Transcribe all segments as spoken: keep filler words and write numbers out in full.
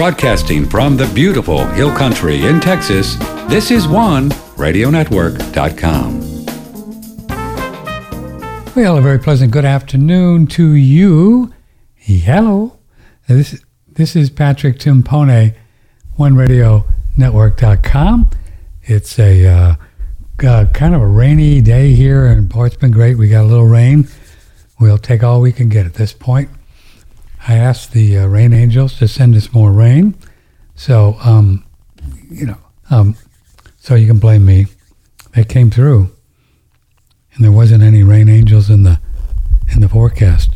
Broadcasting from the beautiful Hill Country in Texas, this is one radio network dot com. Well, a very pleasant good afternoon to you. Hello. This, this is Patrick Timpone, one radio network dot com. It's a uh, uh, kind of a rainy day here, and boy, it's been great. We got a little rain. We'll take all we can get at this point. I asked the uh, rain angels to send us more rain, so um, you know, um, so you can blame me. They came through, and there wasn't any rain angels in the in the forecast.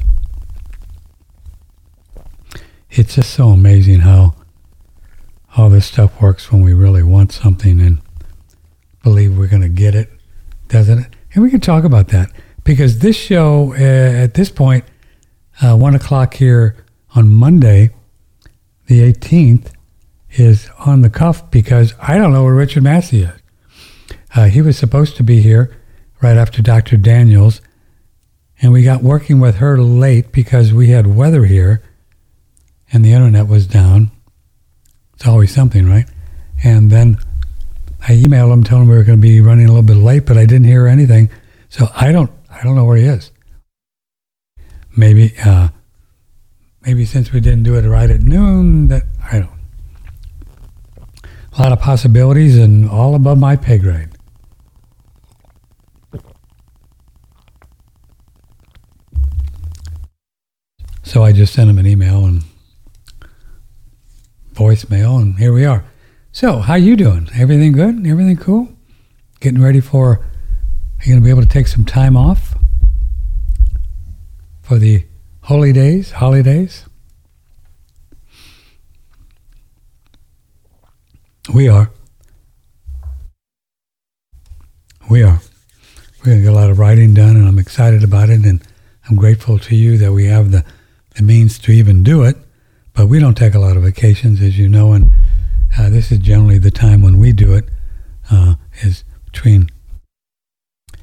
It's just so amazing how all this stuff works when we really want something and believe we're going to get it, doesn't it? And we can talk about that because this show uh, at this point. Uh, one o'clock here on Monday, the eighteenth, is on the cuff because I don't know where Richard Massey is. Uh, he was supposed to be here right after Doctor Daniels, and we got working with her late because we had weather here, and the internet was down. It's always something, right? And then I emailed him, telling him we were going to be running a little bit late, but I didn't hear anything, so I don't, I don't know where he is. Maybe, uh, maybe since we didn't do it right at noon, that I don't. A lot of possibilities and all above my pay grade. So I just sent him an email and voicemail, and here we are. So, how you doing? Everything good? Everything cool? Getting ready for? Are you going to be able to take some time off? For the holy days, holidays? We are. We are. We're going to get a lot of writing done, and I'm excited about it, and I'm grateful to you that we have the, the means to even do it, but we don't take a lot of vacations, as you know, and uh, this is generally the time when we do it, uh, is between,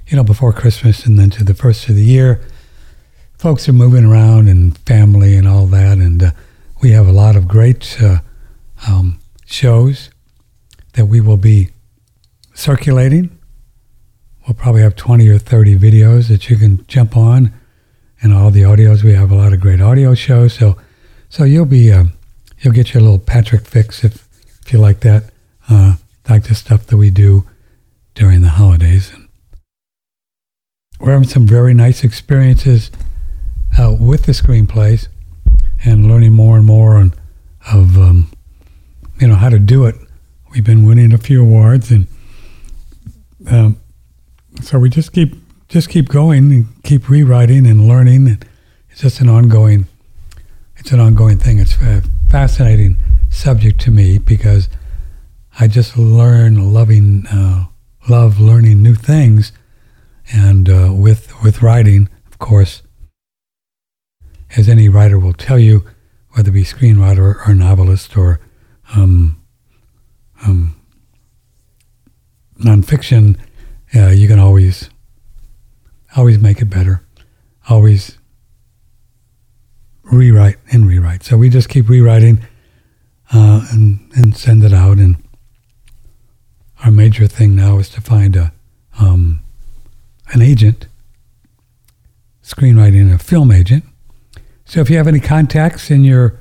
you know, before Christmas and then to the first of the year. Folks are moving around and family and all that, and uh, we have a lot of great uh, um, shows that we will be circulating. We'll probably have twenty or thirty videos that you can jump on, and all the audios. We have a lot of great audio shows, so so you'll be uh, you'll get your little Patrick fix if if you like that, uh, like the stuff that we do during the holidays. We're having some very nice experiences. Uh, with the screenplays and learning more and more on, of um, you know how to do it. We've been winning a few awards, and um, so we just keep just keep going and keep rewriting and learning. And it's just an ongoing it's an ongoing thing. It's a fascinating subject to me because I just learn loving uh, love learning new things, and uh, with with writing, of course. As any writer will tell you, whether it be screenwriter or novelist or um, um, nonfiction, uh, you can always always make it better, always rewrite and rewrite. So we just keep rewriting uh, and and send it out. And our major thing now is to find a um, an agent, screenwriting, a film agent. So if you have any contacts in your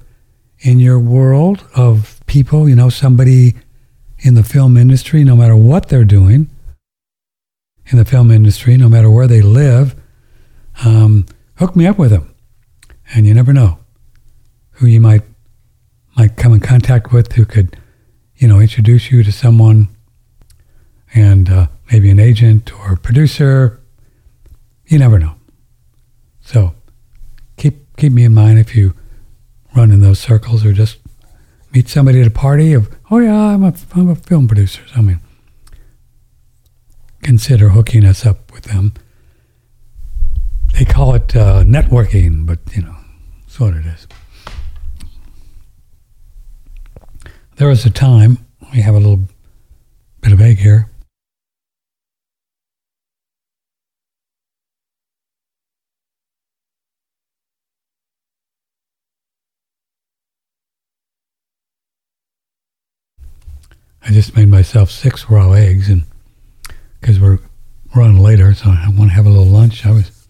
in your world of people, you know, somebody in the film industry, no matter what they're doing in the film industry, no matter where they live, um, hook me up with them. And you never know who you might might come in contact with who could, you know, introduce you to someone and uh, maybe an agent or a producer. You never know. So keep me in mind if you run in those circles or just meet somebody at a party of, oh yeah, I'm a, I'm a film producer. So, I mean, consider hooking us up with them. They call it uh, networking, but you know, that's what it is. There was a time, we have a little bit of egg here. I just made myself six raw eggs, and because we're running later, so I want to have a little lunch. I was,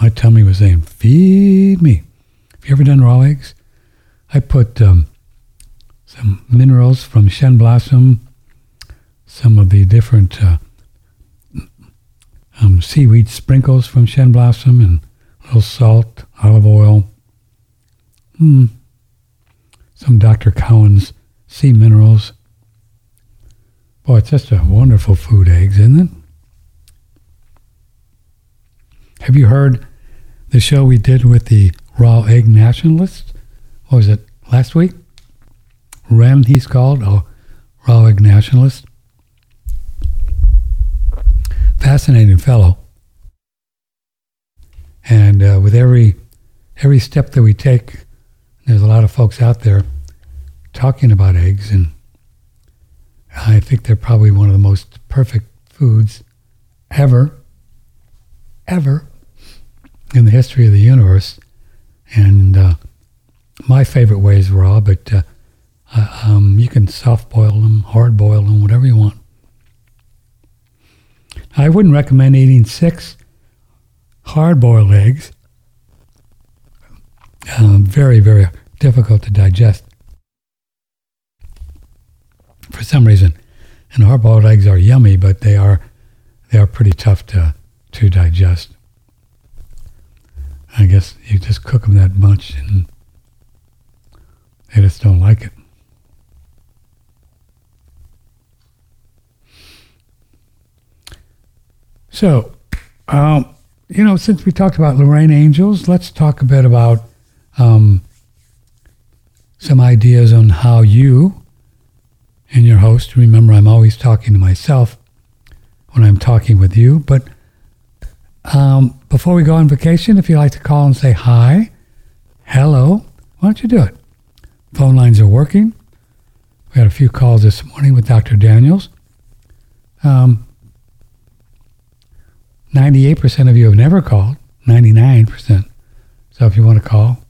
my tummy was saying, "Feed me." Have you ever done raw eggs? I put um, some minerals from Shen Blossom, some of the different uh, um, seaweed sprinkles from Shen Blossom, and a little salt, olive oil, hmm, some Doctor Cowan's sea minerals. Boy, it's just a wonderful food, eggs, isn't it? Have you heard the show we did with the raw egg nationalists? What was it, last week? Rem, he's called, oh, raw egg nationalist. Fascinating fellow. And uh, with every every step that we take, there's a lot of folks out there talking about eggs, and I think they're probably one of the most perfect foods ever, ever in the history of the universe. And uh, my favorite way is raw, but uh, uh, um, you can soft boil them, hard boil them, whatever you want. I wouldn't recommend eating six hard boiled eggs. Um, very, very difficult to digest for some reason. And hard-boiled eggs are yummy, but they are they are pretty tough to to digest. I guess you just cook them that much, and they just don't like it. So, um, you know, since we talked about Lorraine Angels, let's talk a bit about um, some ideas on how you and your host. Remember, I'm always talking to myself when I'm talking with you. But um, before we go on vacation, if you'd like to call and say hi, hello, why don't you do it? Phone lines are working. We had a few calls this morning with Doctor Daniels. Um, ninety-eight percent of you have never called, ninety-nine percent. So if you want to call,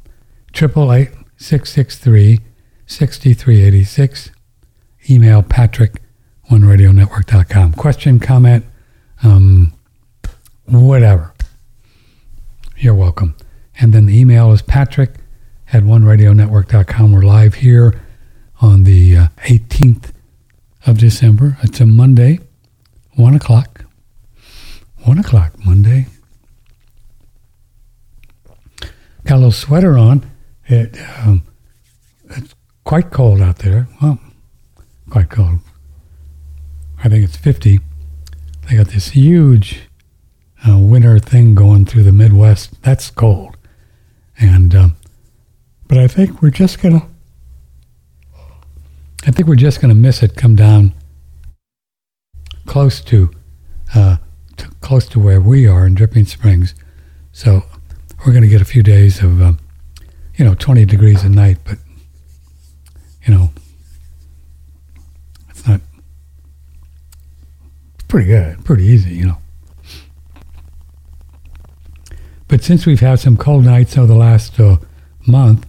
eight eight eight, six six three, six three eight six. Email patrick one radio network dot com. Question, comment, um, whatever. You're welcome. And then the email is patrick at one radio network dot com. We're live here on the uh, eighteenth of December. It's a Monday, one o'clock. one o'clock Monday. Got a little sweater on. It, um, it's quite cold out there. Well, quite cold. I think it's fifty. They got this huge uh, winter thing going through the Midwest. That's cold. And, um, but I think we're just going to, I think we're just going to miss it come down close to, uh, to, close to where we are in Dripping Springs. So we're going to get a few days of, um, you know, twenty degrees a night, but, you know, pretty good, pretty easy, you know. But since we've had some cold nights over the last uh, month,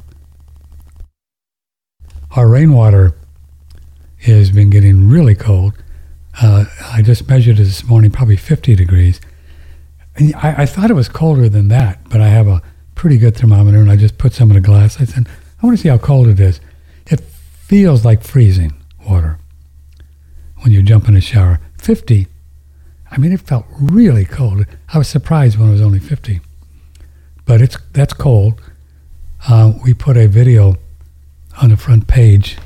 our rainwater has been getting really cold. Uh, I just measured it this morning, probably fifty degrees. And I, I thought it was colder than that, but I have a pretty good thermometer, and I just put some in a glass. I said, I want to see how cold it is. It feels like freezing water when you jump in a shower. fifty. I mean, it felt really cold. I was surprised when it was only fifty. But it's that's cold. Uh, we put a video on the front page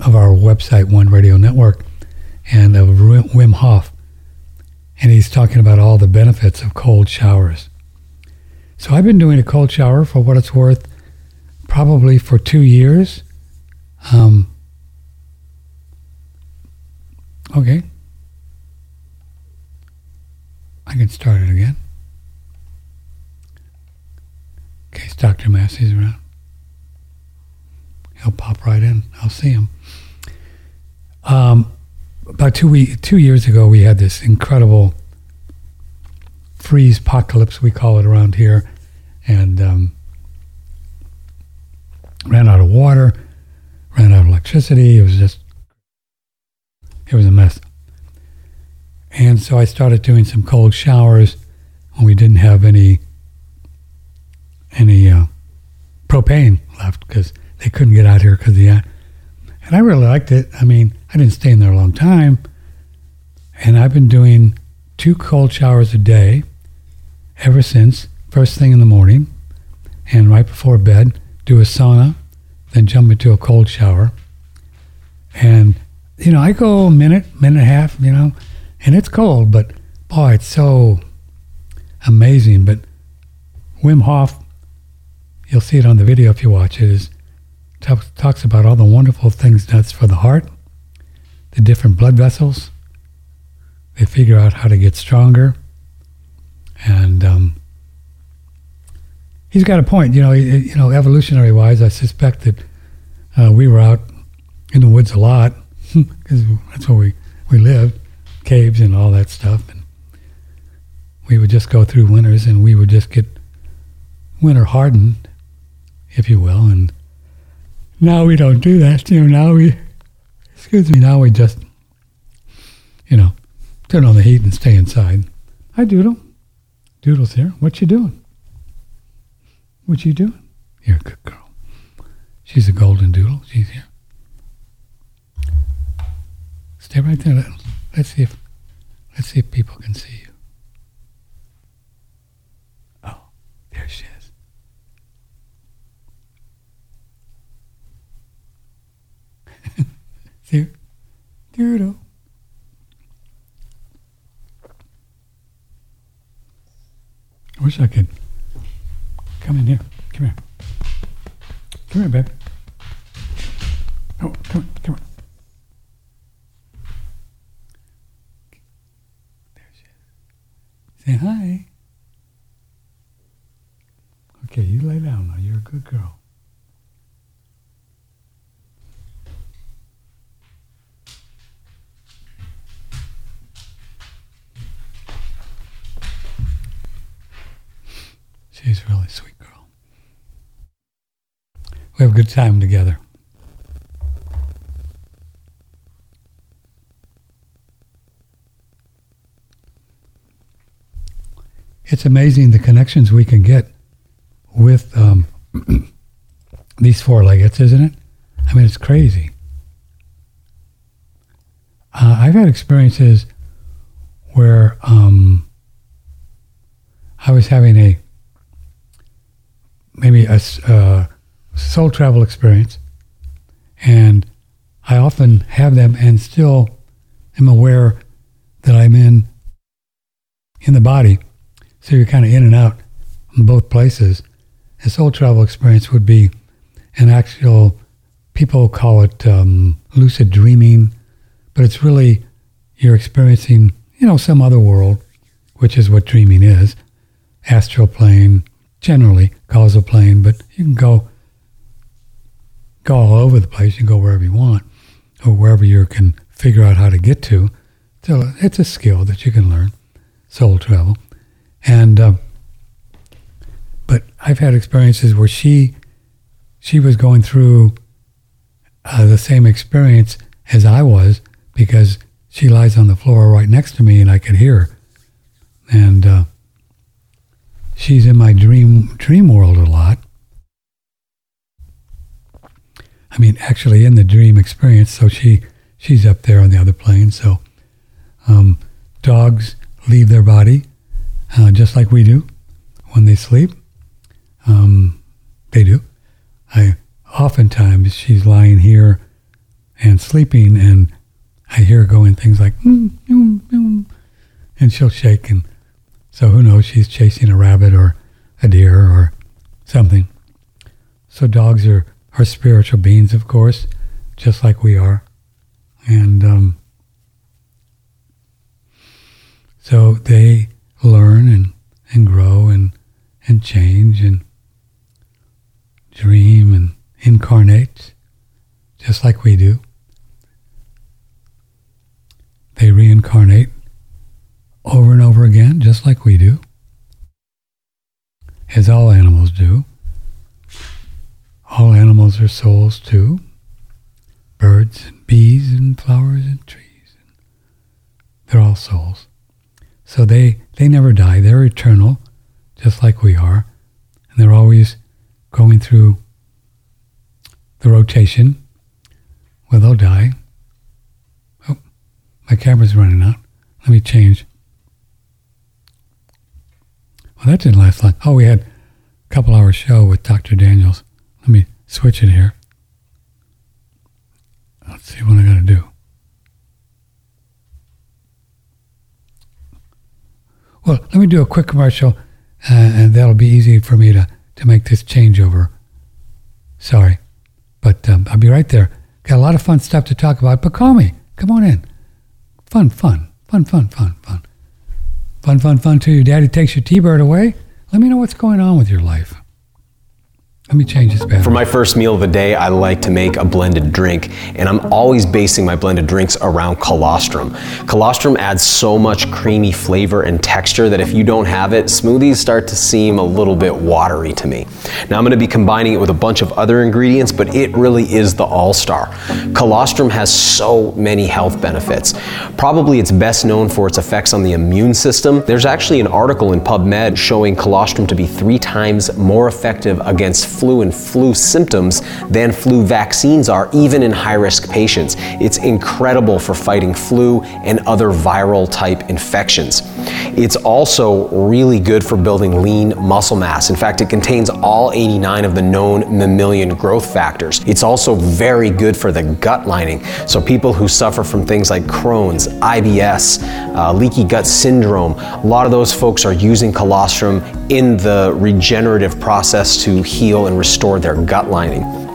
of our website, One Radio Network, and of Wim Hof. And he's talking about all the benefits of cold showers. So I've been doing a cold shower for what it's worth probably for two years. Um, okay. I can start it again. In case Doctor Massey's around. He'll pop right in. I'll see him. Um, about two week, two years ago, we had this incredible freeze apocalypse, we call it around here, and um, ran out of water, ran out of electricity. It was just It was a mess. And so I started doing some cold showers when we didn't have any any uh, propane left because they couldn't get out here because the uh, and I really liked it. I mean, I didn't stay in there a long time, and I've been doing two cold showers a day ever since. First thing in the morning, and right before bed, do a sauna, then jump into a cold shower, and you know I go a minute, minute and a half, you know. And it's cold, but boy, it's so amazing. But Wim Hof, you'll see it on the video if you watch it, is t- talks about all the wonderful things that's for the heart, the different blood vessels. They figure out how to get stronger. And um, he's got a point. You know, you know, evolutionary-wise, I suspect that uh, we were out in the woods a lot because that's where we, we lived. Caves and all that stuff, and we would just go through winters, and we would just get winter hardened, if you will. And now we don't do that. You know, now we, excuse me, now we just, you know, turn on the heat and stay inside. Hi, Doodle. Doodle's here. What you doing? What you doing? You're a good girl. She's a golden doodle. She's here. Stay right there. Let's see if let's see if people can see you. Oh, there she is. See her? Doodle. I wish I could come in here. Come here. Come here, baby. Oh, come on, come on. Say hi. Okay, you lay down now. You're a good girl. She's a really sweet girl. We have a good time together. It's amazing the connections we can get with um, these four-leggeds, isn't it? I mean, it's crazy. Uh, I've had experiences where um, I was having a, maybe a uh, soul travel experience, and I often have them and still am aware that I'm in in the body. So you're kind of in and out in both places. A soul travel experience would be an actual, people call it um, lucid dreaming, but it's really you're experiencing, you know, some other world, which is what dreaming is. Astral plane, generally causal plane, but you can go go all over the place. You can go wherever you want or wherever you can figure out how to get to. So it's a skill that you can learn, soul travel. And, um, but I've had experiences where she, she was going through uh, the same experience as I was because she lies on the floor right next to me and I could hear her. And uh, she's in my dream, dream world a lot. I mean, actually in the dream experience. So she, she's up there on the other plane. So um, dogs leave their body. Uh, just like we do when they sleep. Um, they do. I oftentimes she's lying here and sleeping, and I hear her going things like, mm, mm, mm, and she'll shake. And so who knows, she's chasing a rabbit or a deer or something. So dogs are, are spiritual beings, of course, just like we are. And um, so they learn and, and grow and and change and dream and incarnate just like we do. They reincarnate over and over again just like we do, as all animals do. All animals are souls too. Birds and bees and flowers and trees. They're all souls. So they, they never die. They're eternal, just like we are. And they're always going through the rotation where they'll die. Oh, my camera's running out. Let me change. Well, that didn't last long. Oh, we had a couple hour show with Doctor Daniels. Let me switch it here. Let's see what I got to do. Well, let me do a quick commercial, uh, and that'll be easy for me to, to make this changeover. Sorry, but um, I'll be right there. Got a lot of fun stuff to talk about, but call me. Come on in. Fun, fun, fun, fun, fun, fun. Fun, fun, fun, too. Your daddy takes your T-bird away. Let me know what's going on with your life. Let me change this back. For my first meal of the day, I like to make a blended drink, and I'm always basing my blended drinks around colostrum. Colostrum adds so much creamy flavor and texture that if you don't have it, smoothies start to seem a little bit watery to me. Now I'm going to be combining it with a bunch of other ingredients, but it really is the all-star. Colostrum has so many health benefits. Probably it's best known for its effects on the immune system. There's actually an article in PubMed showing colostrum to be three times more effective against flu and flu symptoms than flu vaccines are, even in high-risk patients. It's incredible for fighting flu and other viral-type infections. It's also really good for building lean muscle mass. In fact, it contains all eighty-nine of the known mammalian growth factors. It's also very good for the gut lining. So people who suffer from things like Crohn's, I B S, uh, leaky gut syndrome, a lot of those folks are using colostrum in the regenerative process to heal and restore their gut lining.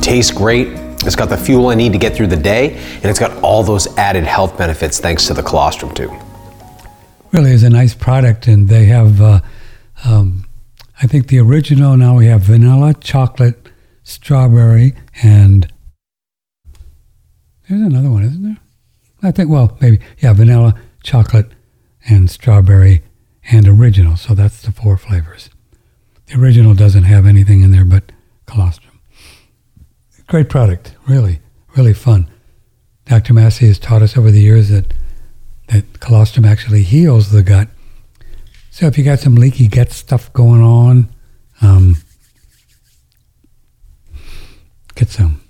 Tastes great. It's got the fuel I need to get through the day, and it's got all those added health benefits thanks to the colostrum too. Really is a nice product, and they have, uh, um, I think the original. Now we have vanilla, chocolate, strawberry, and there's another one, isn't there? I think. Well, maybe yeah, vanilla, chocolate, and strawberry, and original. So that's the four flavors. The original doesn't have anything in there but colostrum. Great product, really, really fun. Doctor Massey has taught us over the years that that colostrum actually heals the gut. So if you got some leaky gut stuff going on, um, get some.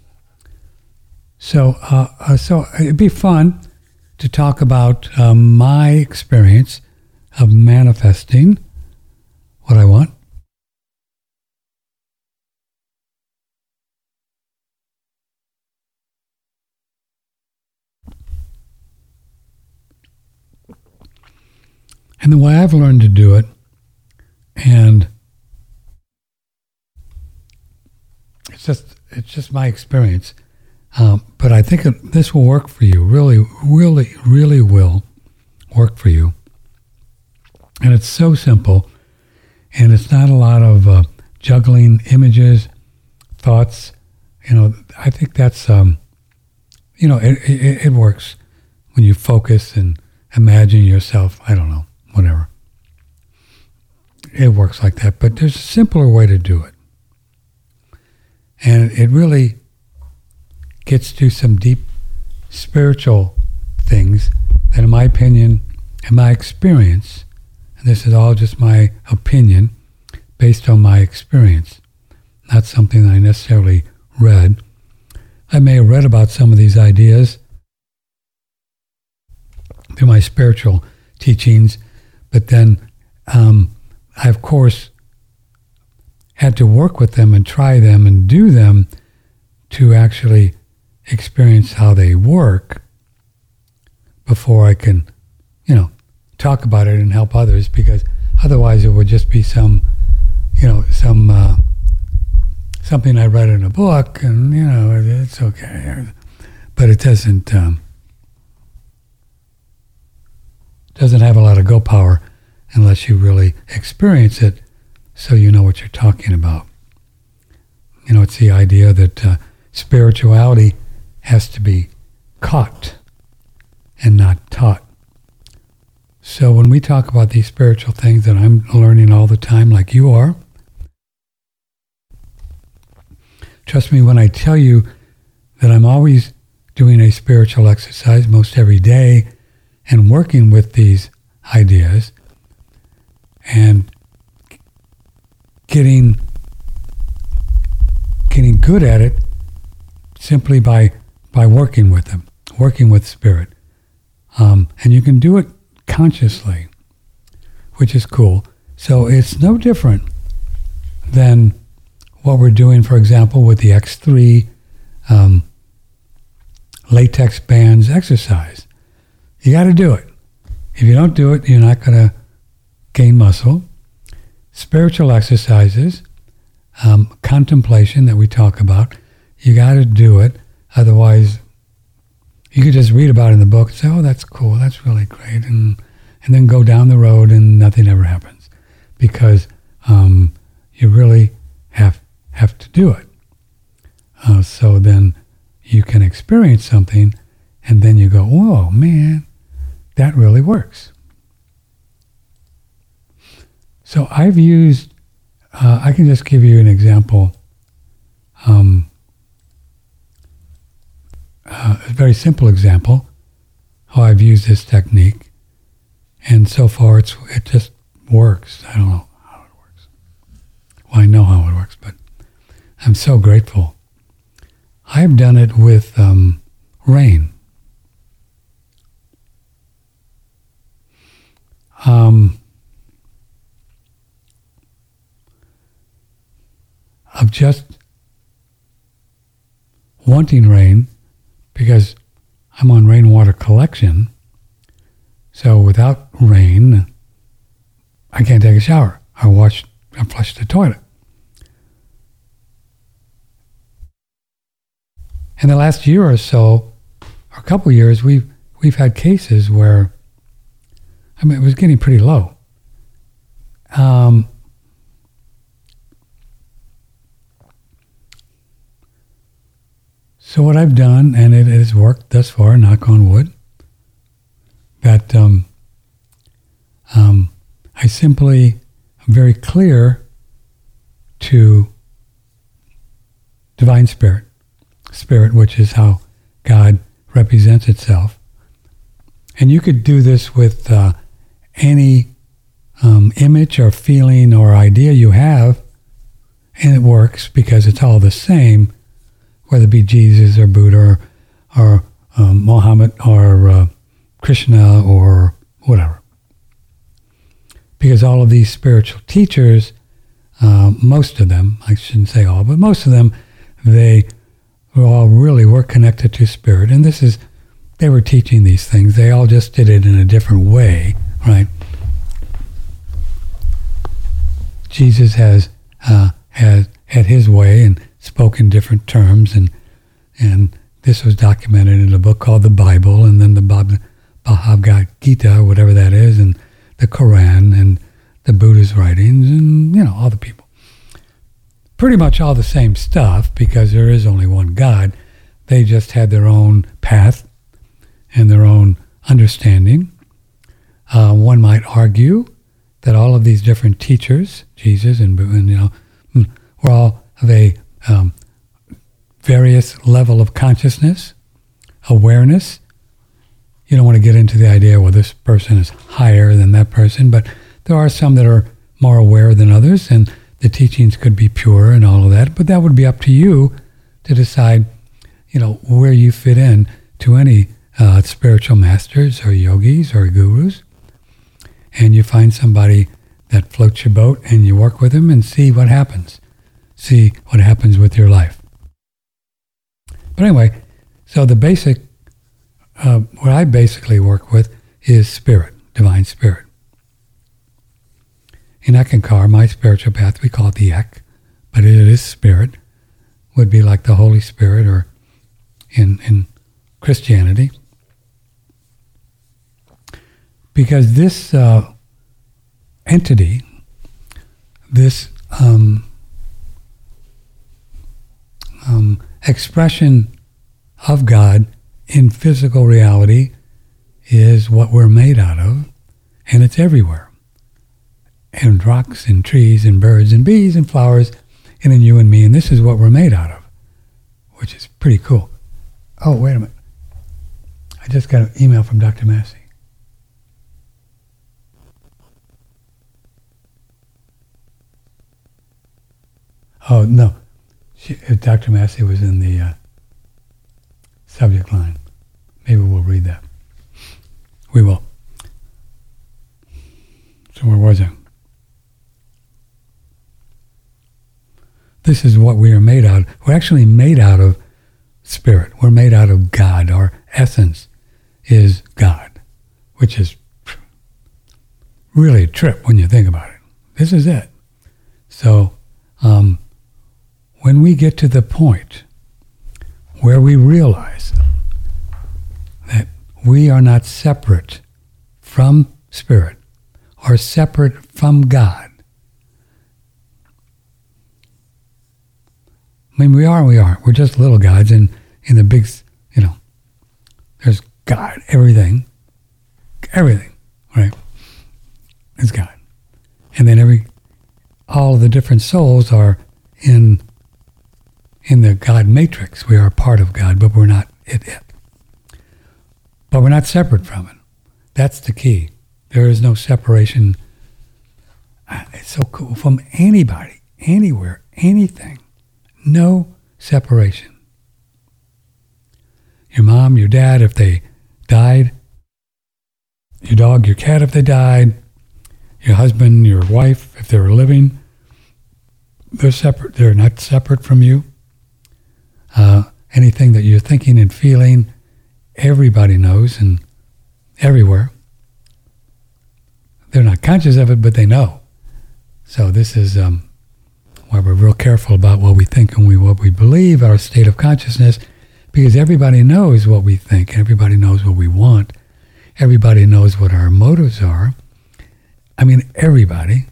So, uh, uh, so it'd be fun to talk about uh, my experience of manifesting what I want. And the way I've learned to do it, and it's just it's just my experience, um, but I think it, this will work for you. Really, really, really will work for you. And it's so simple, and it's not a lot of uh, juggling images, thoughts. You know, I think that's um, you know, it, it it works when you focus and imagine yourself. I don't know. Whatever. It works like that, but there's a simpler way to do it. And it really gets to some deep spiritual things that, in my opinion, and my experience, and this is all just my opinion based on my experience, not something that I necessarily read. I may have read about some of these ideas through my spiritual teachings, but then um, I, of course, had to work with them and try them and do them to actually experience how they work before I can, you know, talk about it and help others, because otherwise it would just be some, you know, some uh, something I read in a book, and, you know, it's okay. But it doesn't um, doesn't have a lot of go power unless you really experience it, so you know what you're talking about. You know, it's the idea that uh, spirituality has to be caught and not taught. So when we talk about these spiritual things that I'm learning all the time, like you are, trust me when I tell you that I'm always doing a spiritual exercise most every day and working with these ideas and getting getting good at it simply by by working with them, working with spirit. Um, and you can do it consciously, which is cool. So it's no different than what we're doing, for example, with the X three um, latex bands exercise. You got to do it. If you don't do it, you're not going to gain muscle. Spiritual exercises, um, contemplation that we talk about, you got to do it. Otherwise, you could just read about it in the book and say, oh, that's cool, that's really great, and and then go down the road and nothing ever happens, because um, you really have have to do it. Uh, so then you can experience something, and then you go, whoa, man, that really works. So I've used, uh, I can just give you an example, um, Uh, a very simple example how I've used this technique, and so far it's it just works. I don't know how it works. Well, I know how it works, but I'm so grateful. I've done it with um, rain. Um, of just wanting rain, because I'm on rainwater collection, so without rain, I can't take a shower. I wash, I flush the toilet. In the last year or so, or a couple years, we've we've had cases where, I mean, it was getting pretty low. Um, So what I've done, and it has worked thus far, knock on wood, that um, um, I simply am very clear to divine spirit, spirit, which is how God represents itself. And you could do this with uh, any um, image or feeling or idea you have, and it works because it's all the same, whether it be Jesus or Buddha or, or um, Muhammad or uh, Krishna or whatever. Because all of these spiritual teachers, uh, most of them, I shouldn't say all, but most of them, they all really were connected to spirit. And this is, they were teaching these things. They all just did it in a different way, right? Jesus has uh, had, had his way and spoke in different terms, and and this was documented in a book called the Bible, and then the Bhagavad Gita, whatever that is, and the Quran, and the Buddha's writings, and, you know, all the people. Pretty much all the same stuff, because there is only one God. They just had their own path and their own understanding. Uh, one might argue that all of these different teachers, Jesus and, and you know, were all of a Um, various level of consciousness, awareness. You don't want to get into the idea, well, this person is higher than that person, but there are some that are more aware than others, and the teachings could be pure and all of that, but that would be up to you to decide, you know, where you fit in to any uh, spiritual masters or yogis or gurus, and you find somebody that floats your boat and you work with them and see what happens. See what happens with your life. But anyway, so the basic, uh, what I basically work with is spirit, divine spirit. In Eckankar, my spiritual path, we call it the Ek, but it is spirit. would be like the Holy Spirit, or in, in Christianity. Because this uh, entity, this um, um, expression of God in physical reality is what we're made out of, and it's everywhere. And rocks and trees and birds and bees and flowers and in you and me, and this is what we're made out of, which is pretty cool. Oh, wait a minute. I just got an email from Doctor Massey. Oh, no. She, Doctor Massey was in the uh, subject line. Maybe we'll read that. We will. So where was I? This is what we are made out of. We're actually made out of spirit. We're made out of God. Our essence is God, which is really a trip when you think about it. This is it. So um, when we get to the point where we realize that we are not separate from spirit or separate from God, I mean, we are, we are. We're just little gods in, in the big, you know, there's God, everything, everything, right? It's God. And then every, all of the different souls are in, in the God matrix. We are part of God, but we're not it, it. But we're not separate from it. That's the key. There is no separation. It's so cool. From anybody, anywhere, anything. No separation. Your mom, your dad, if they died, your dog, your cat, if they died, your husband, your wife, if they were living, they're separate. They're not separate from you. Uh, anything that you're thinking and feeling, everybody knows, and everywhere. They're not conscious of it, but they know. So this is... Um, why we're real careful about what we think and we, what we believe, our state of consciousness, because everybody knows what we think, everybody knows what we want, everybody knows what our motives are. I mean, everybody,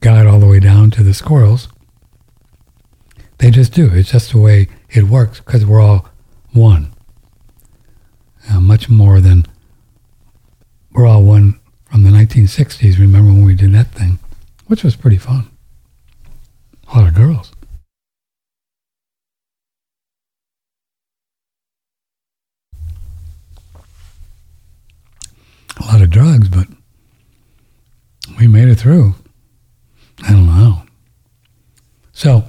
God all the way down to the squirrels, they just do. It's just the way it works because we're all one. Uh, much more than we're all one from the nineteen sixties. Remember when we did that thing, which was pretty fun. A lot of girls. A lot of drugs, but we made it through. I don't know how. So,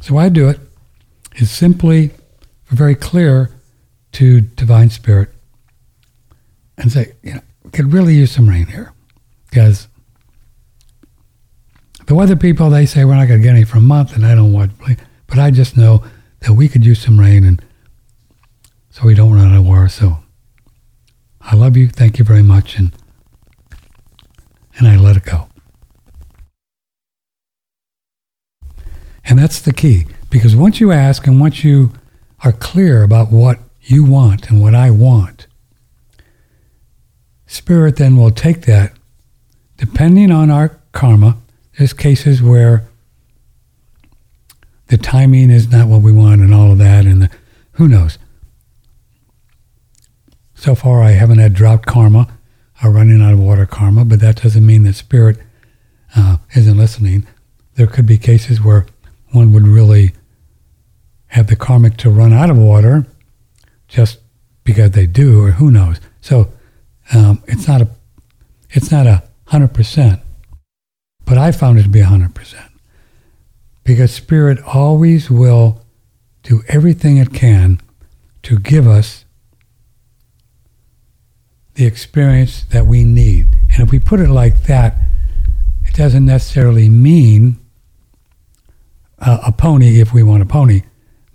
so why do it is simply very clear to Divine Spirit and say, you know, we could really use some rain here, because the weather people, they say, we're not going to get any for a month, and I don't want to, but I just know that we could use some rain, and so we don't run out of water. So I love you. Thank you very much. And, and I let it go. And that's the key, because once you ask and once you are clear about what you want and what I want, Spirit then will take that, depending on our karma. There's cases where the timing is not what we want and all of that, and the, who knows. So far, I haven't had drought karma or running out of water karma, but that doesn't mean that Spirit uh, isn't listening. There could be cases where one would really have the karmic to run out of water just because they do, or who knows. So um, it's not a, it's not a hundred percent. But I found it to be one hundred percent. Because Spirit always will do everything it can to give us the experience that we need. And if we put it like that, it doesn't necessarily mean uh, a pony if we want a pony.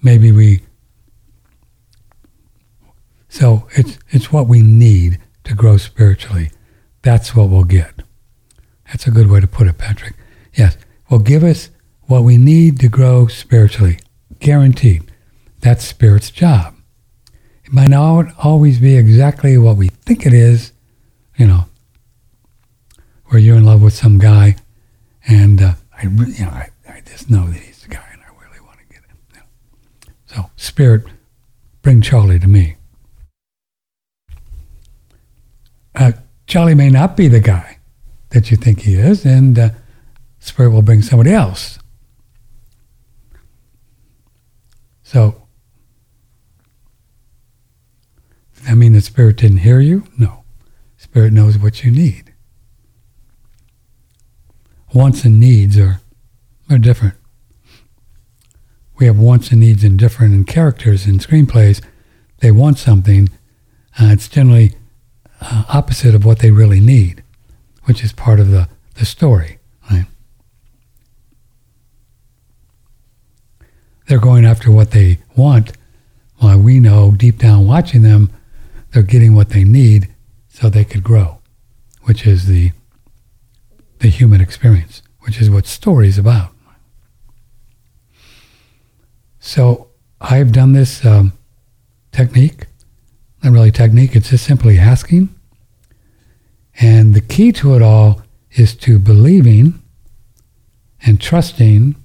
Maybe we... So it's it's what we need to grow spiritually. That's what we'll get. That's a good way to put it, Patrick. Yes. Well, give us what we need to grow spiritually. Guaranteed. That's Spirit's job. It might not always be exactly what we think it is, you know, where you're in love with some guy and uh, I, you know, I, I just know that he's the guy and I really want to get him. You know. So, Spirit, bring Charlie to me. Uh, Charlie may not be the guy that you think he is, and uh, Spirit will bring somebody else. So, does that mean that Spirit didn't hear you? No. Spirit knows what you need. Wants and needs are, are different. We have wants and needs in different in characters in screenplays. They want something. Uh, it's generally uh, opposite of what they really need, which is part of the, the story. Right? They're going after what they want, while we know deep down watching them, they're getting what they need so they could grow, which is the the human experience, which is what story is about. So I've done this um, technique, not really technique, it's just simply asking. And the key to it all is to believing and trusting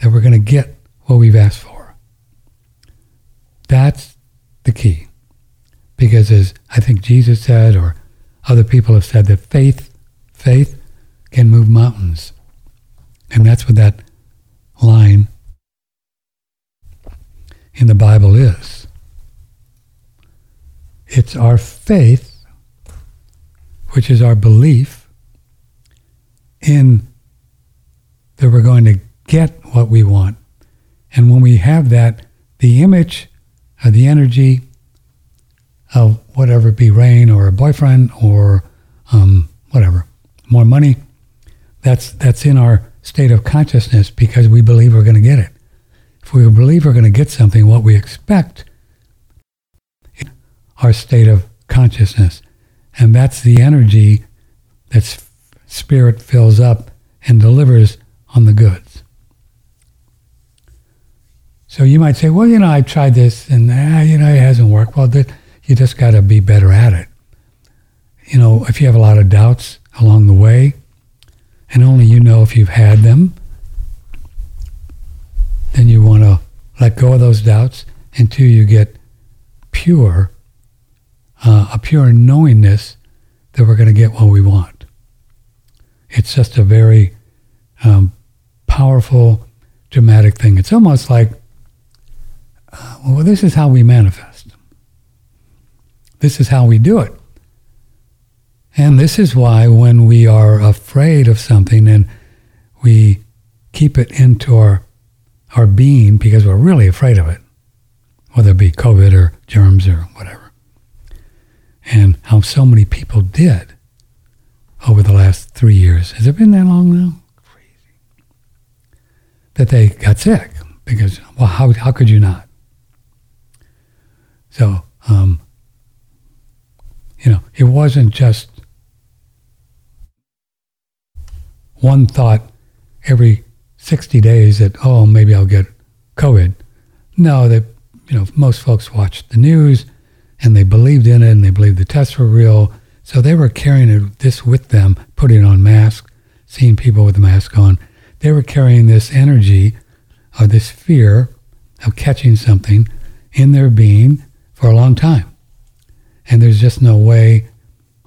that we're going to get what we've asked for. That's the key. Because as I think Jesus said, or other people have said, that faith, faith can move mountains. And that's what that line in the Bible is. It's our faith, which is our belief in that we're going to get what we want. And when we have that, the image or the energy of whatever it be, rain or a boyfriend or um, whatever, more money, that's that's in our state of consciousness because we believe we're going to get it. If we believe we're going to get something, what we expect is our state of consciousness. And that's the energy that Spirit fills up and delivers on the goods. So you might say, well, you know, I tried this and, ah, you know, it hasn't worked. Well, th- you just got to be better at it. You know, if you have a lot of doubts along the way, and only you know if you've had them, then you want to let go of those doubts until you get pure, uh, a pure knowingness that we're going to get what we want. It's just a very um, powerful, dramatic thing. It's almost like, Uh, well, this is how we manifest. This is how we do it. And this is why when we are afraid of something and we keep it into our our being because we're really afraid of it, whether it be COVID or germs or whatever, and how so many people did over the last three years. Has it been that long now? Crazy. That they got sick. Because, well, how how could you not? So, um, you know, it wasn't just one thought every sixty days that, oh, maybe I'll get COVID. No, that, you know, most folks watched the news and they believed in it and they believed the tests were real. So they were carrying it, this with them, putting on masks, seeing people with the mask on. They were carrying this energy of this fear of catching something in their being for a long time. And there's just no way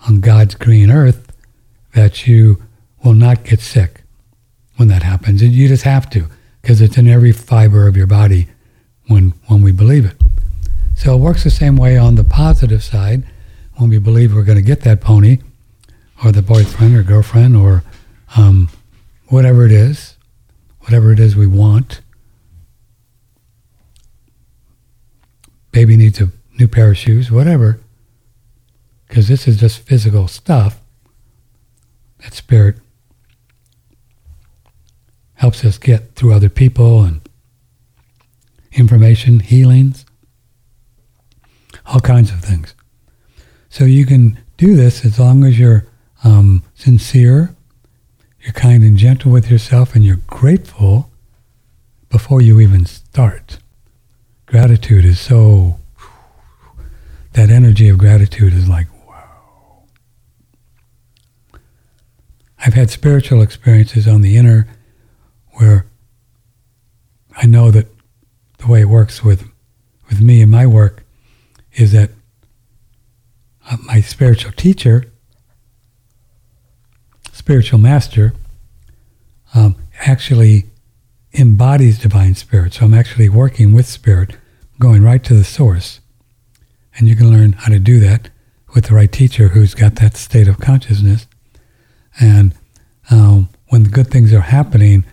on God's green earth that you will not get sick when that happens. And you just have to, because it's in every fiber of your body when when we believe it. So it works the same way on the positive side when we believe we're going to get that pony or the boyfriend or girlfriend or um, whatever it is, whatever it is we want. Baby needs a new pair of shoes, whatever, because this is just physical stuff that Spirit helps us get through other people and information, healings, all kinds of things. So you can do this as long as you're um, sincere, you're kind and gentle with yourself, and you're grateful before you even start. Gratitude is so, that energy of gratitude is like, wow. I've had spiritual experiences on the inner where I know that the way it works with, with me and my work is that my spiritual teacher, spiritual master, um, actually embodies divine spirit. So I'm actually working with spirit, going right to the source. And you can learn how to do that with the right teacher who's got that state of consciousness. And um, when the good things are happening,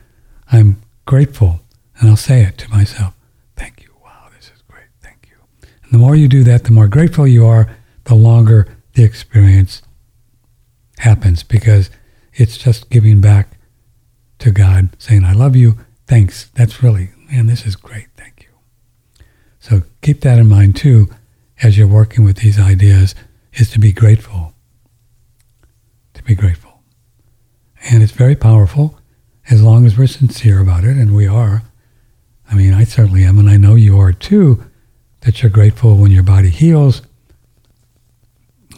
I'm grateful. And I'll say it to myself, thank you, wow, this is great, thank you. And the more you do that, the more grateful you are, the longer the experience happens, because it's just giving back to God, saying, I love you, thanks. That's really, man, this is great, thank you. So keep that in mind too, as you're working with these ideas, is to be grateful, to be grateful. And it's very powerful, as long as we're sincere about it, and we are. I mean, I certainly am, and I know you are too, that you're grateful when your body heals.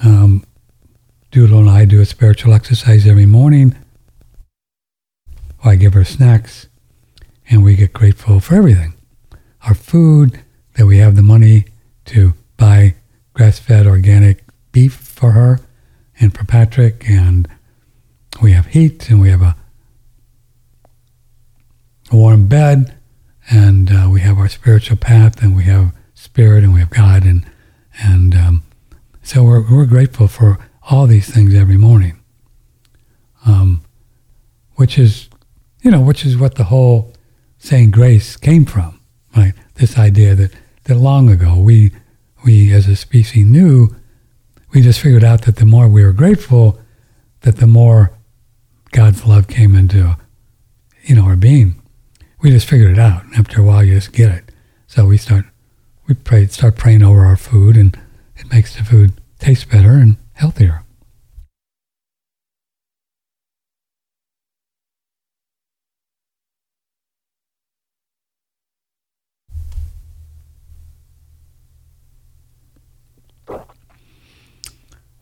Um, Doodle and I do a spiritual exercise every morning. I give her snacks, and we get grateful for everything. Our food, that we have the money to buy grass-fed organic beef for her and for Patrick, and we have heat, and we have a, a warm bed, and uh, we have our spiritual path, and we have spirit, and we have God, and and um, so we're we're grateful for all these things every morning, um, which is, you know, which is what the whole saying grace came from, right? This idea that that long ago we we as a species knew, we just figured out that the more we were grateful, that the more God's love came into, you know, our being. We just figured it out. And after a while, you just get it. So we start, we pray, start praying over our food, and it makes the food taste better and healthier.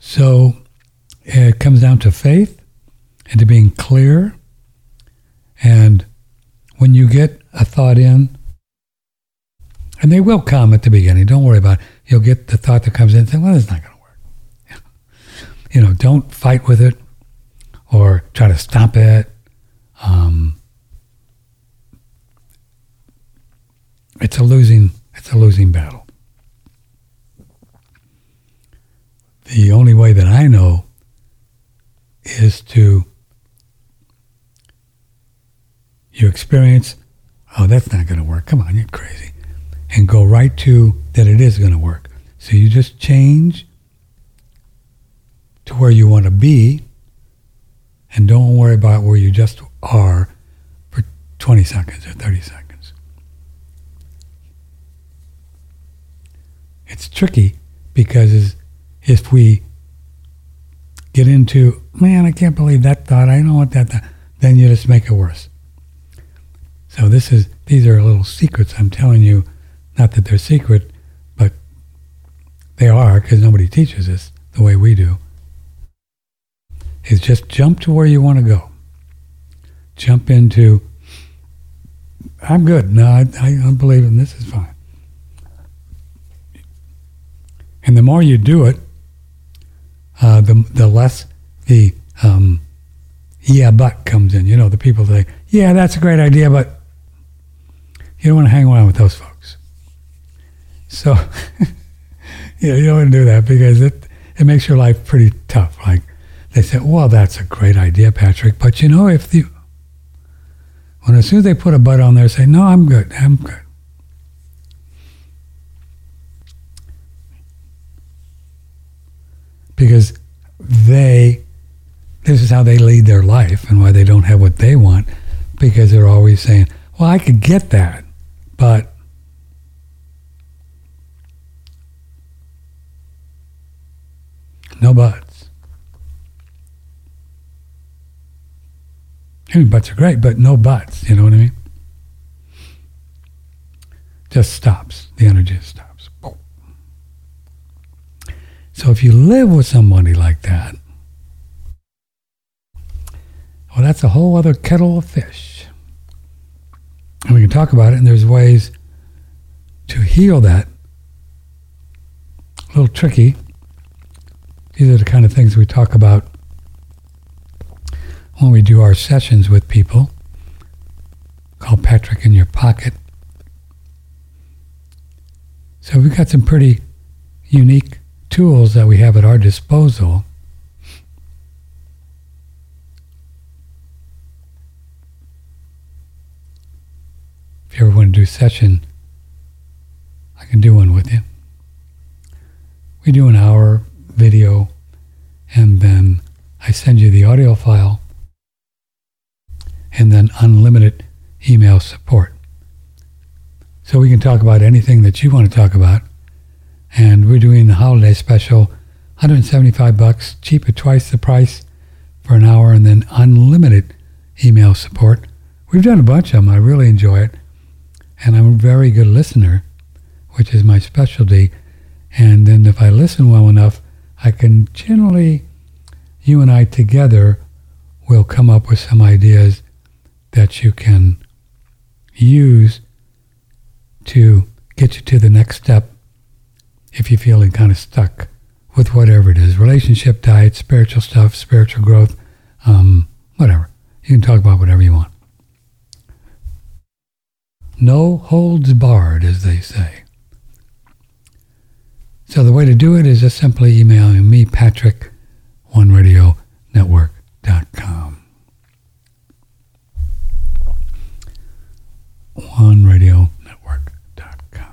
So it comes down to faith and to being clear. And when you get a thought in, and they will come at the beginning, don't worry about it. You'll get the thought that comes in and say, well, it's not going to work. You know, don't fight with it or try to stop it. Um, it's a losing, it's a losing battle. The only way that I know is to, you experience, oh, that's not going to work. Come on, you're crazy. And go right to that it is going to work. So you just change to where you want to be, and don't worry about where you just are for twenty seconds or thirty seconds. It's tricky because if we get into, man, I can't believe that thought, I don't want that thought, then you just make it worse. So this is, these are little secrets I'm telling you. Not that they're secret, but they are, because nobody teaches us the way we do. Is just jump to where you want to go. Jump into, I'm good. No, I, I believe in this is fine. And the more you do it, uh, the the less the um, yeah, but comes in. You know, the people say, yeah, that's a great idea, but you don't want to hang around with those folks. So, yeah, you don't want to do that, because it, it makes your life pretty tough. Like, they say, well, that's a great idea, Patrick, but you know, if you, when as soon as they put a but on there, say, no, I'm good, I'm good. Because they, this is how they lead their life and why they don't have what they want, because they're always saying, well, I could get that, but no buts. And buts are great, but no buts. You know what I mean? Just stops. The energy stops. Boom. So if you live with somebody like that, well, that's a whole other kettle of fish. And we can talk about it, and there's ways to heal that. A little tricky. These are the kind of things we talk about when we do our sessions with people, called Patrick in Your Pocket. So we've got some pretty unique tools that we have at our disposal. If you ever want to do a session, I can do one with you. We do an hour video, and then I send you the audio file, and then unlimited email support. So we can talk about anything that you want to talk about. And we're doing the holiday special, one hundred seventy-five bucks, cheap at twice the price for an hour, and then unlimited email support. We've done a bunch of them. I really enjoy it. And I'm a very good listener, which is my specialty. And then if I listen well enough, I can generally, you and I together, will come up with some ideas that you can use to get you to the next step if you're feeling kind of stuck with whatever it is. Relationship, diet, spiritual stuff, spiritual growth, um, whatever. You can talk about whatever you want. No holds barred, as they say. So the way to do it is just simply emailing me, Patrick, one radio network dot com. one radio network dot com.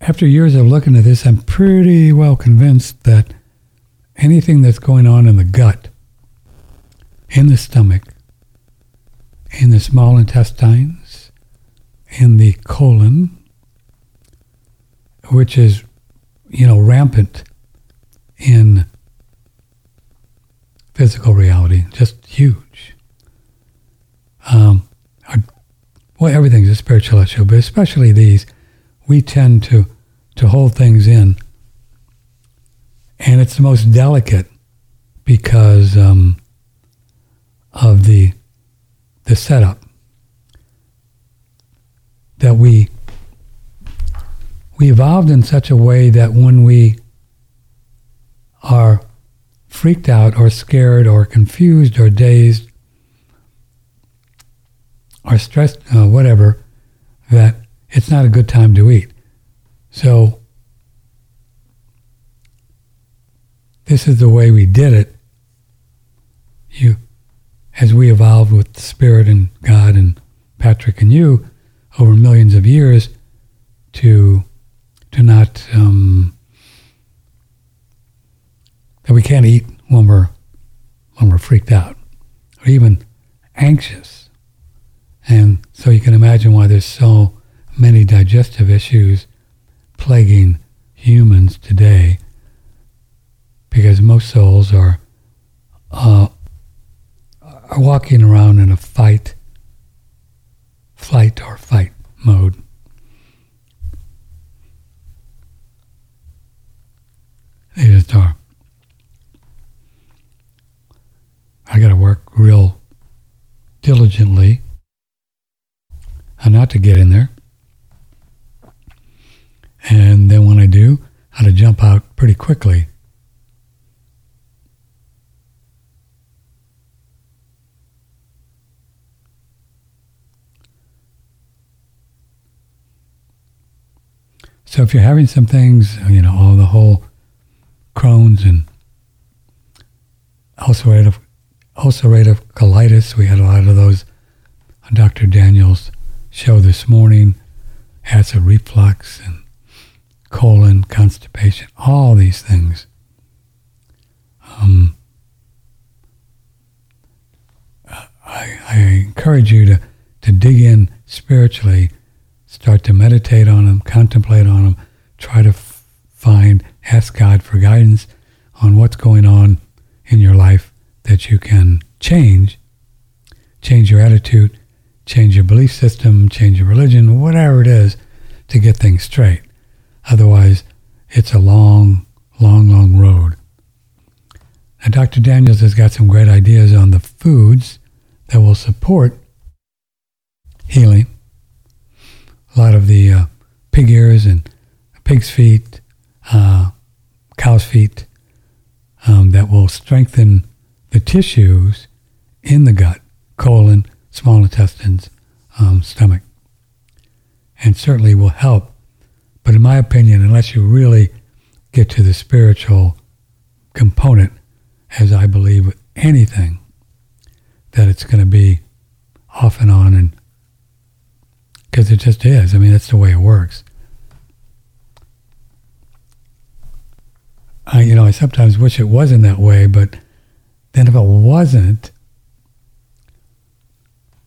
After years of looking at this, I'm pretty well convinced that anything that's going on in the gut, in the stomach, in the small intestines, in the colon, which is, you know, rampant in physical reality, just huge. Um, well, everything's a spiritual issue, but especially these, we tend to to hold things in. And it's the most delicate because um, of the the setup that we we evolved in such a way that when we are freaked out or scared or confused or dazed or stressed, uh, whatever, that it's not a good time to eat. So this is the way we did it. You, as we evolved with Spirit and God and Patrick and you over millions of years, to to not um, that we can't eat when we're when we're freaked out or even anxious. And so you can imagine why there's so many digestive issues plaguing humans today, because most souls are uh, are walking around in a fight, flight or fight mode. They just are. I got to work real diligently how not to get in there. And then when I do, how to jump out pretty quickly. So if you're having some things, you know, all the whole Crohn's and ulcerative, ulcerative colitis, we had a lot of those on Doctor Daniels' show this morning, acid reflux and colon, constipation, all these things. Um, I encourage you to, to dig in spiritually, start to meditate on them, contemplate on them, try to f- find, ask God for guidance on what's going on in your life that you can change, change your attitude, change your belief system, change your religion, whatever it is, to get things straight. Otherwise, it's a long, long, long road. Now, Doctor Daniels has got some great ideas on the foods that will support healing. A lot of the uh, pig ears and pig's feet, uh, cow's feet, um, that will strengthen the tissues in the gut, colon, small intestines, um, stomach, and certainly will help. But in my opinion, unless you really get to the spiritual component, as I believe with anything, that it's going to be off and on, and because it just is. I mean, that's the way it works. I, you know, I sometimes wish it wasn't that way, but then if it wasn't,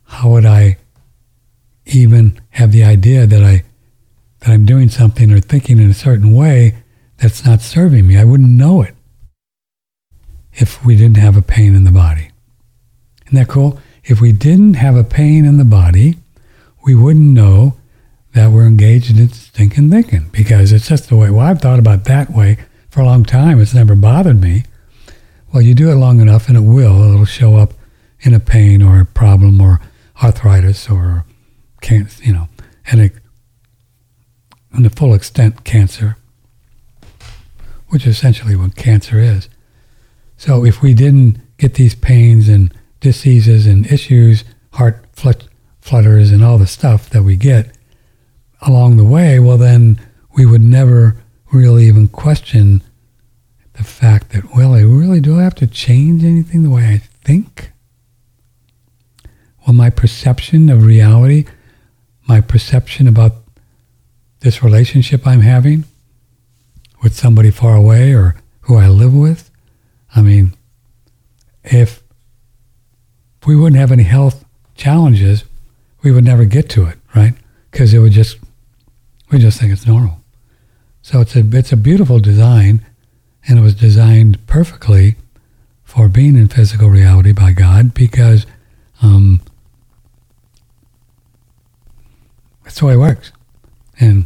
how would I even have the idea that I that I'm doing something or thinking in a certain way that's not serving me? I wouldn't know it if we didn't have a pain in the body. Isn't that cool? If we didn't have a pain in the body, we wouldn't know that we're engaged in stinking thinking, because it's just the way. Well, I've thought about that way for a long time. It's never bothered me. Well, you do it long enough and it will. It'll show up in a pain or a problem or arthritis or cancer, you know, and it, in the full extent cancer, which is essentially what cancer is. So if we didn't get these pains and diseases and issues, heart flut- flutters and all the stuff that we get along the way, well then we would never really even question the fact that, well, I really do I have to change anything the way I think? Well, my perception of reality, my perception about this relationship I'm having with somebody far away or who I live with. I mean, if we wouldn't have any health challenges, we would never get to it, right? Because it would just, we just think it's normal. So it's a, it's a beautiful design, and it was designed perfectly for being in physical reality by God, because um, that's the way it works. And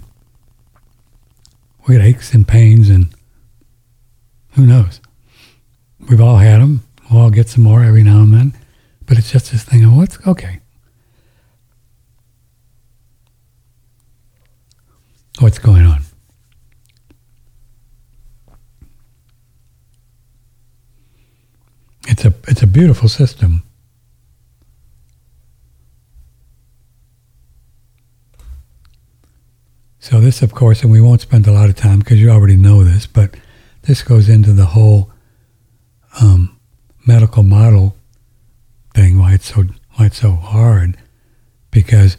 we get aches and pains, and who knows? We've all had them. We'll all get some more every now and then. But it's just this thing of, what's okay? What's going on? It's a it's a beautiful system. So this, of course, and we won't spend a lot of time because you already know this, but this goes into the whole um, medical model thing, why it's so why it's so hard, because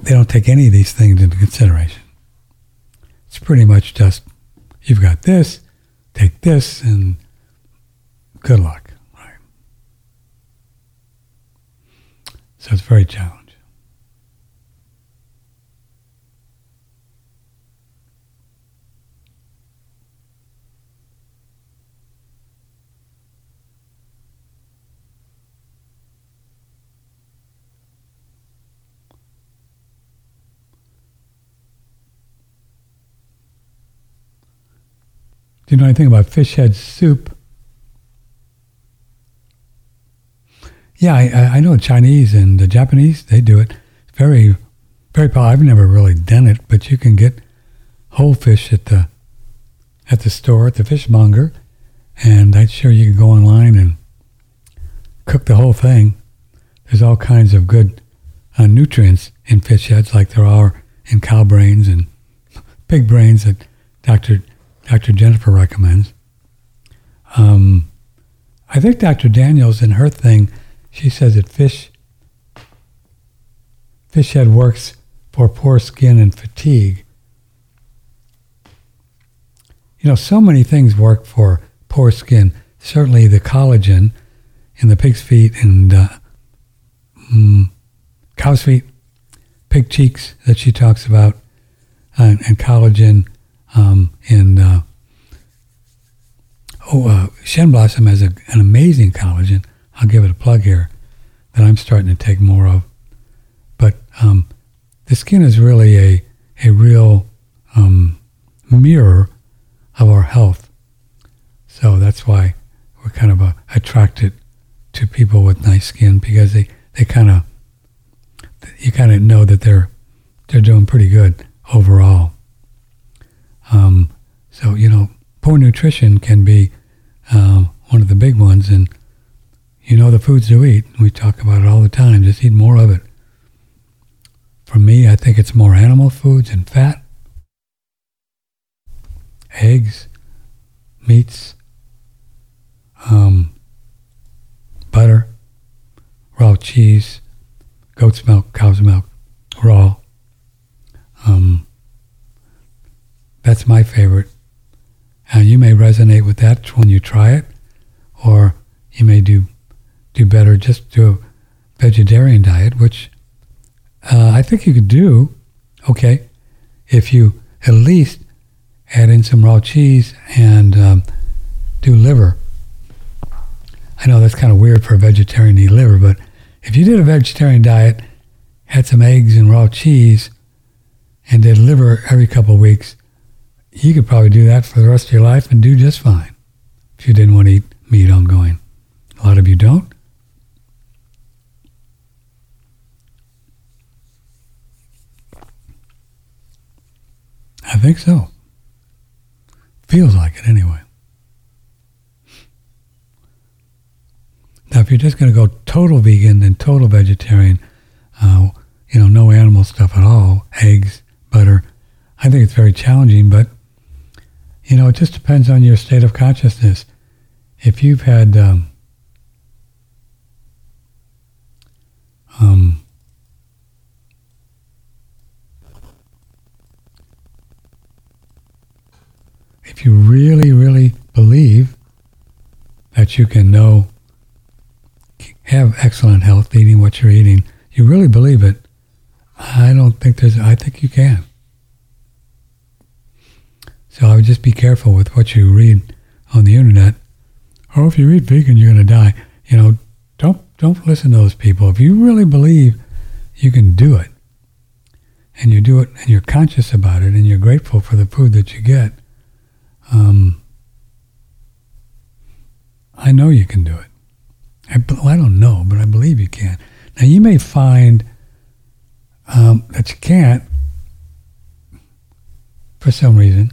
they don't take any of these things into consideration. It's pretty much just, you've got this, take this, and good luck. Right? So it's very challenging. Do you know anything about fish head soup? Yeah, I, I know Chinese and the Japanese, they do it. It's very, very popular. I've never really done it, but you can get whole fish at the at the store, at the fishmonger, and I'm sure you can go online and cook the whole thing. There's all kinds of good uh, nutrients in fish heads, like there are in cow brains and pig brains that Doctor Dr. Jennifer recommends. Um, I think Doctor Daniels, in her thing, she says that fish fish head works for poor skin and fatigue. You know, so many things work for poor skin. Certainly the collagen in the pig's feet and uh, mm, cow's feet, pig cheeks that she talks about, and, and collagen. Um, and uh, oh, uh, Shen Blossom has a, an amazing collagen. I'll give it a plug here that I'm starting to take more of. But um, the skin is really a a real um, mirror of our health. So that's why we're kind of uh, attracted to people with nice skin, because they, they kind of, you kind of know that they're they're doing pretty good overall. Um, so, you know, poor nutrition can be uh, one of the big ones. And, you know, the foods to eat, we talk about it all the time, just eat more of it. For me, I think it's more animal foods and fat, eggs, meats, um, butter, raw cheese, goat's milk, cow's milk, raw. Um, that's my favorite. And you may resonate with that when you try it, or you may do do better just do a vegetarian diet, which uh, I think you could do, okay, if you at least add in some raw cheese and um, do liver. I know that's kind of weird for a vegetarian to eat liver, but if you did a vegetarian diet, had some eggs and raw cheese, and did liver every couple of weeks, you could probably do that for the rest of your life and do just fine if you didn't want to eat meat ongoing. A lot of you don't. I think so. Feels like it anyway. Now, if you're just going to go total vegan and total vegetarian, uh, you know, no animal stuff at all, eggs, butter, I think it's very challenging, but, you know, it just depends on your state of consciousness. If you've had um, um, if you really, really believe that you can know, have excellent health eating what you're eating, you really believe it, I don't think there's, I think you can. So I would just be careful with what you read on the internet. Or if you read vegan, you're going to die. You know, don't don't listen to those people. If you really believe you can do it, and you do it, and you're conscious about it, and you're grateful for the food that you get, um, I know you can do it. I, well, I don't know, but I believe you can. Now, you may find um, that you can't for some reason.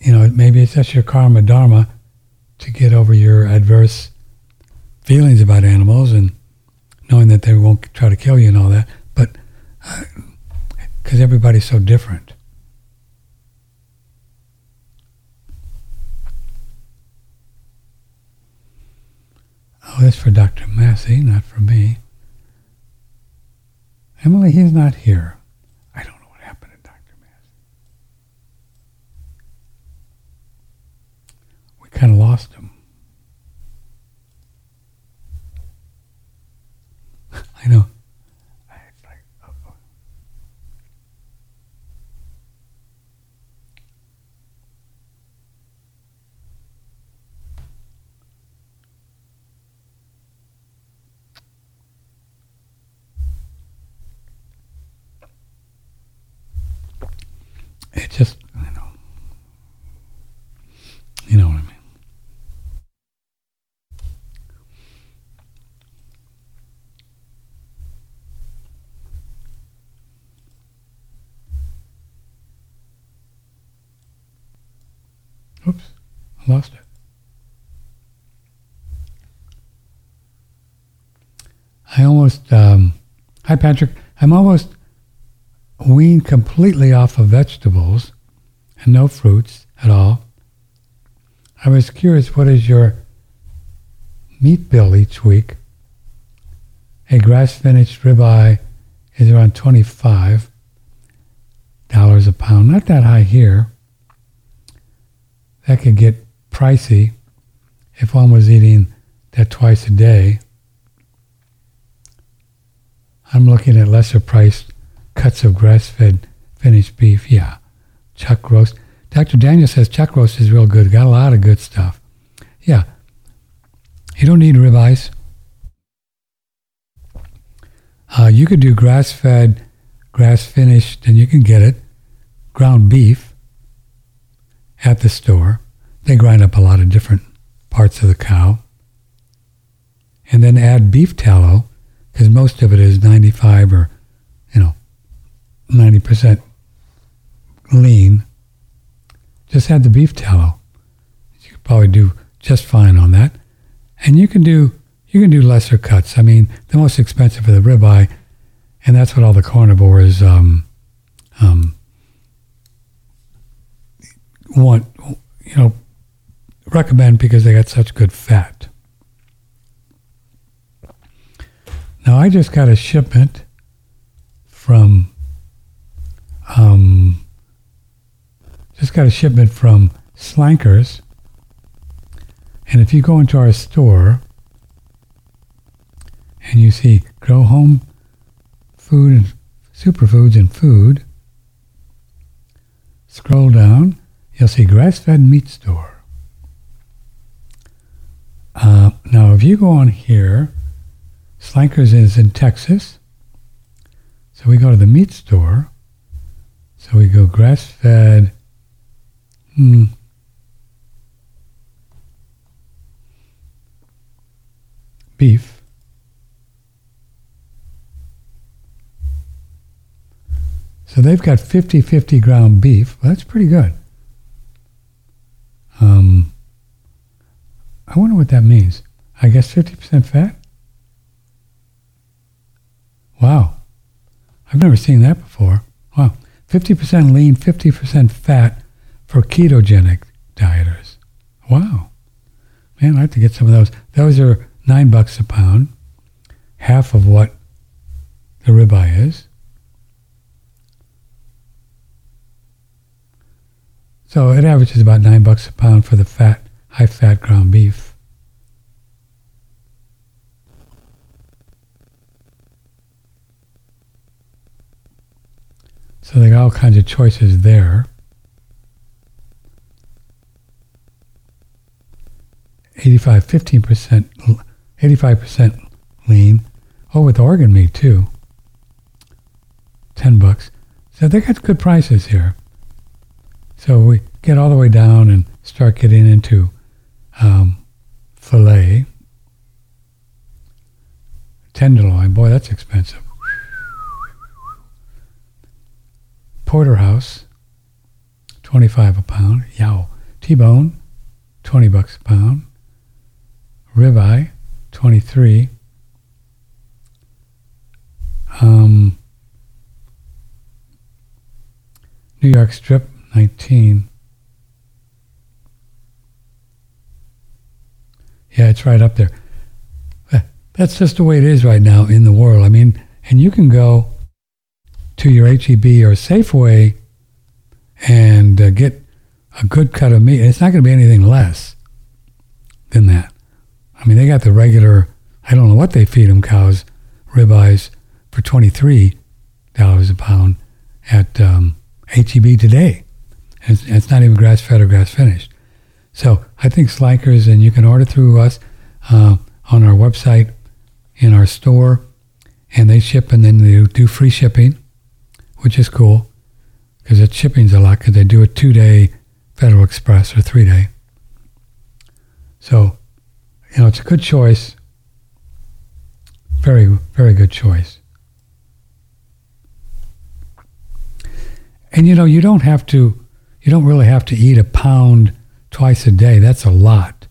You know, maybe it's just your karma dharma to get over your adverse feelings about animals and knowing that they won't try to kill you and all that, but because uh, everybody's so different. Oh, that's for Doctor Massey, not for me. Emily, he's not here. I don't know what happened to Doctor Massey. We kind of lost him. I know. It's like, oh. It just, I know. You know what I mean. Oops, I lost it. I almost, um, hi Patrick, I'm almost weaned completely off of vegetables and no fruits at all. I was curious, what is your meat bill each week? A grass-finished ribeye is around twenty-five dollars a pound, not that high here. That could get pricey if one was eating that twice a day. I'm looking at lesser priced cuts of grass-fed finished beef. Yeah. Chuck roast. Doctor Daniels says chuck roast is real good. Got a lot of good stuff. Yeah. You don't need ribeyes. Uh, you could do grass-fed, grass-finished, and you can get it, ground beef at the store. They grind up a lot of different parts of the cow. And then add beef tallow, because most of it is ninety-five or, you know, ninety percent lean. Just add the beef tallow. You could probably do just fine on that. And you can do you can do lesser cuts. I mean, the most expensive are the ribeye, and that's what all the carnivores um, um, want, you know, recommend, because they got such good fat. Now, I just got a shipment from, um, just got a shipment from Slankers. And if you go into our store and you see grow home food and superfoods and food, scroll down, you'll see grass-fed meat store. Uh, now, if you go on here, Slankers is in Texas. So we go to the meat store. So we go grass-fed. Hmm. Beef. So they've got fifty-fifty ground beef. Well, that's pretty good. Um, I wonder what that means. I guess fifty percent fat? Wow. I've never seen that before. Wow. fifty percent lean, fifty percent fat for ketogenic dieters. Wow. Man, I'd like to get some of those. Those are nine bucks a pound, half of what the ribeye is. So it averages about nine bucks a pound for the fat, high-fat ground beef. So they got all kinds of choices there. eighty-five, fifteen percent, eighty-five percent lean. Oh, with organ meat too. ten bucks. So they got good prices here. So we get all the way down and start getting into um, filet. Tenderloin, boy, that's expensive. Porterhouse, twenty-five a pound. Yow. T-bone, twenty bucks a pound. Ribeye, twenty-three. Um, New York strip, nineteen. Yeah, it's right up there. That's just the way it is right now in the world. I mean, and you can go to your H E B or Safeway and uh, get a good cut of meat. It's not going to be anything less than that. I mean, they got the regular, I don't know what they feed them cows, ribeyes for twenty-three dollars a pound at um, H E B today. And it's, it's not even grass-fed or grass-finished. So I think Slankers, and you can order through us uh, on our website, in our store, and they ship, and then they do free shipping, which is cool, because it shipping's a lot, because they do a two-day Federal Express or three-day. So, you know, it's a good choice. Very, very good choice. And, you know, you don't have to, you don't really have to eat a pound twice a day. That's a lot.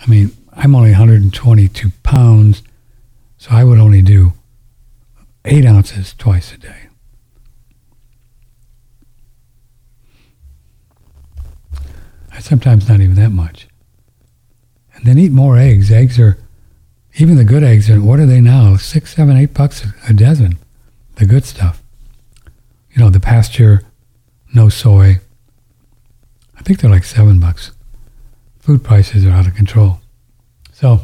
I mean, I'm only one hundred twenty-two pounds, so I would only do eight ounces twice a day. Sometimes not even that much. And then eat more eggs. Eggs are, even the good eggs, are, what are they now? Six, seven, eight bucks a dozen. The good stuff. You know, the pasture, no soy. I think they're like seven bucks. Food prices are out of control. So,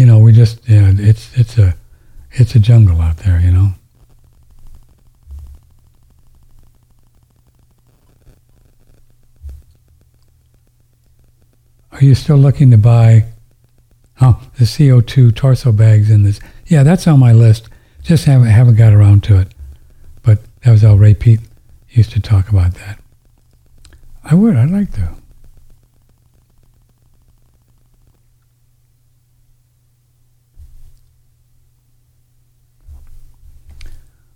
you know, we just, yeah, it's it's a it's a jungle out there, you know. Are you still looking to buy? Oh, the C O two torso bags in this. Yeah, that's on my list. Just haven't haven't got around to it. But that was how Ray Pete used to talk about that. I would. I'd like to.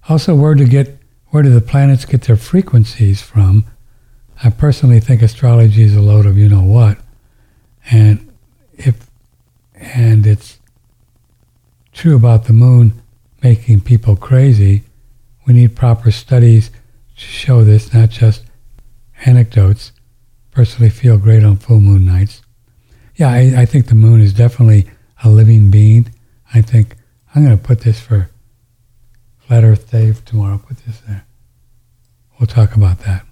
Also, where to get where do the planets get their frequencies from? I personally think astrology is a load of you know what, and if and it's true about the moon making people crazy. We need proper studies to show this, not just anecdotes. Personally, feel great on full moon nights. Yeah, I, I think the moon is definitely a living being. I think I'm going to put this for Flat Earth Day tomorrow. Put this there. We'll talk about that.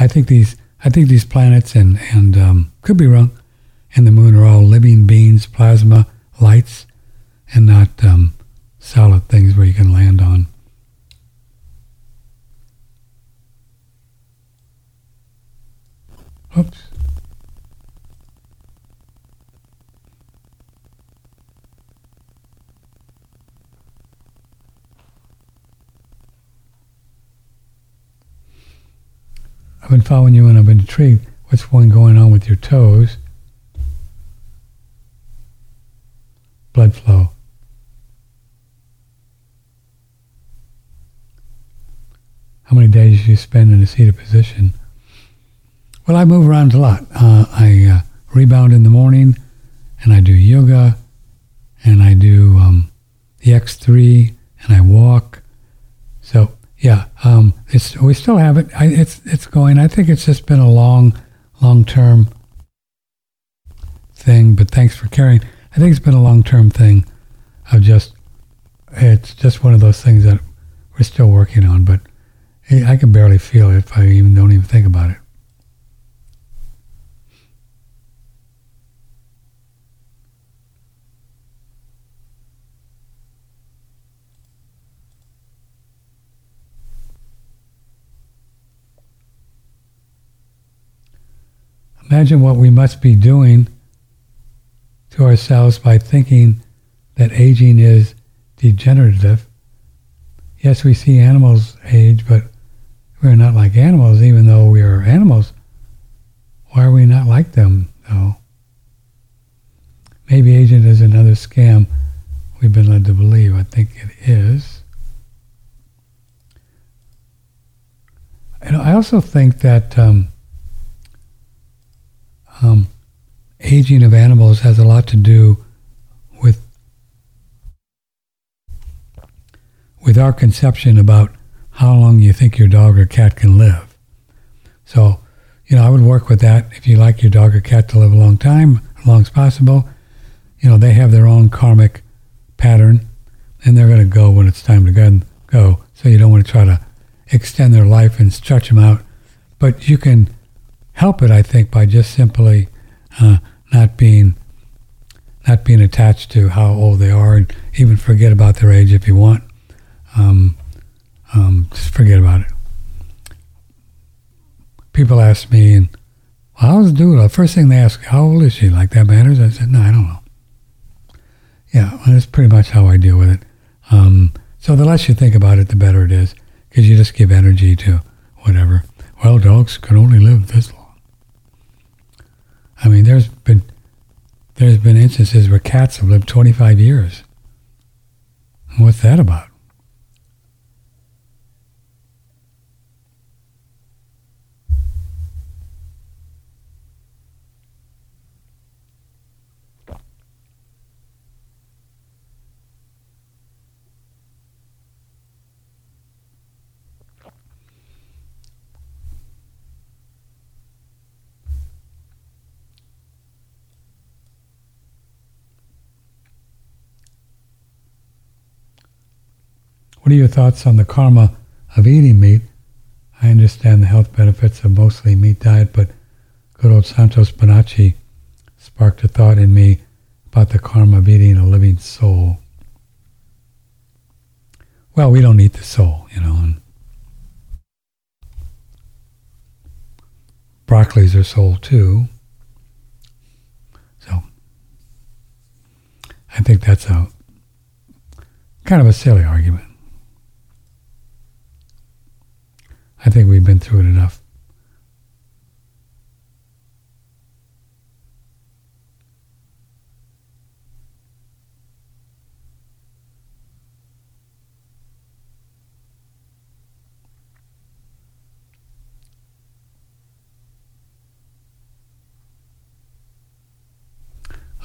I think these I think these planets and and um, could be wrong, and the moon are all living beings, plasma, lights, and not um, solid things where you can land on. Oops. I've been following you and I've been intrigued what's going on with your toes. Blood flow. How many days do you spend in a seated position? Well, I move around a lot. Uh, I uh, rebound in the morning, and I do yoga, and I do um, the X three, and I walk. So... Yeah, um, it's we still have it. I, it's it's going. I think it's just been a long, long-term thing. But thanks for caring. I think it's been a long-term thing. Of just, it's just one of those things that we're still working on. But I can barely feel it if I even don't even think about it. Imagine what we must be doing to ourselves by thinking that aging is degenerative. Yes, we see animals age, but we're not like animals, even though we are animals. Why are we not like them, though? Maybe aging is another scam we've been led to believe. I think it is. And I also think that... Um, Um, aging of animals has a lot to do with with our conception about how long you think your dog or cat can live. So, you know, I would work with that. If you like your dog or cat to live a long time, as long as possible, you know, they have their own karmic pattern, and they're going to go when it's time to go. So you don't want to try to extend their life and stretch them out. But you can... help it, I think, by just simply uh, not being not being attached to how old they are, and even forget about their age if you want. Um, um, just forget about it. People ask me, and well, how's the doula? First thing they ask, how old is she? Like that matters? I said, no, I don't know. Yeah, well, that's pretty much how I deal with it. Um, so the less you think about it, the better it is, because you just give energy to whatever. Well, dogs can only live this long. I mean, there's been there's been instances where cats have lived twenty-five years. And what's that about? What are your thoughts on the karma of eating meat? I understand the health benefits of mostly meat diet, but old Santos Bonacci sparked a thought in me about the karma of eating a living soul. Well, we don't eat the soul, you know. And broccolis are soul too. So I think that's a kind of a silly argument. I think we've been through it enough.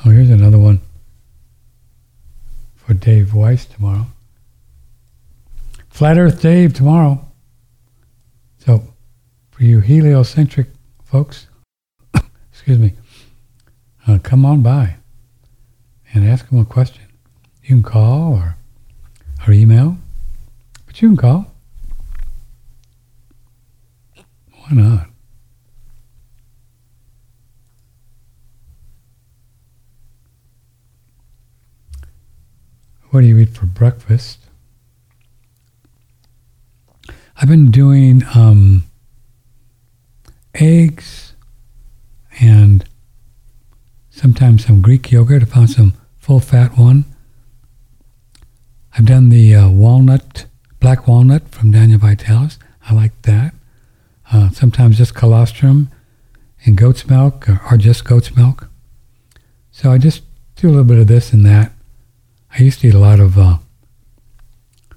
Oh, here's another one for Dave Weiss tomorrow. Flat Earth Dave tomorrow. So, for you heliocentric folks, excuse me, uh, come on by and ask them a question. You can call or, or email, but you can call. Why not? What do you eat for breakfast? I've been doing um, eggs and sometimes some Greek yogurt. I found some full-fat one. I've done the uh, walnut, black walnut from Daniel Vitalis. I like that. Uh, sometimes just colostrum and goat's milk or, or just goat's milk. So I just do a little bit of this and that. I used to eat a lot of uh,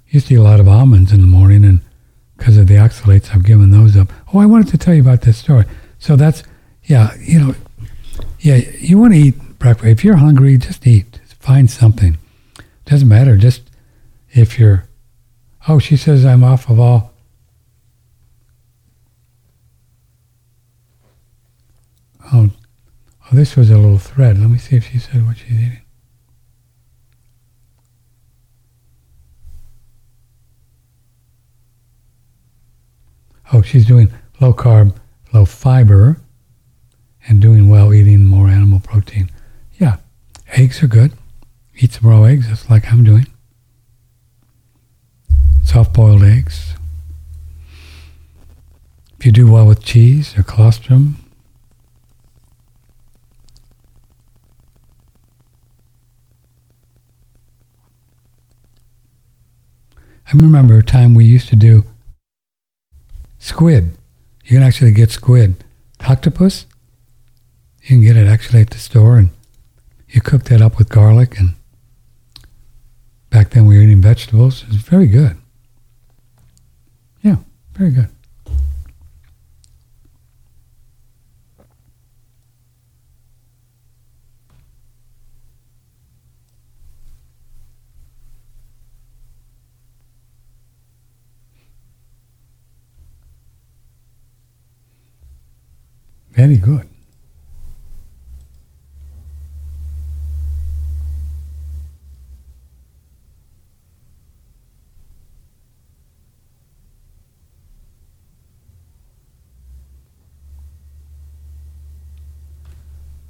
used to eat a lot of almonds in the morning, and because of the oxalates, I've given those up. Oh, I wanted to tell you about this story. So that's yeah, you know, yeah, you want to eat breakfast. If you're hungry, just eat. Find something. Doesn't matter. Just if you're. Oh, she says I'm off of all. Oh, oh, this was a little thread. Let me see if she said what she's eating. Oh, she's doing low carb, low fiber, and doing well eating more animal protein. Yeah, eggs are good. Eat some raw eggs, just like I'm doing. Soft-boiled eggs. If you do well with cheese or colostrum. I remember a time we used to do squid. You can actually get squid. Octopus, you can get it actually at the store, and you cook that up with garlic, and back then we were eating vegetables. It was very good. Yeah, very good. Very good.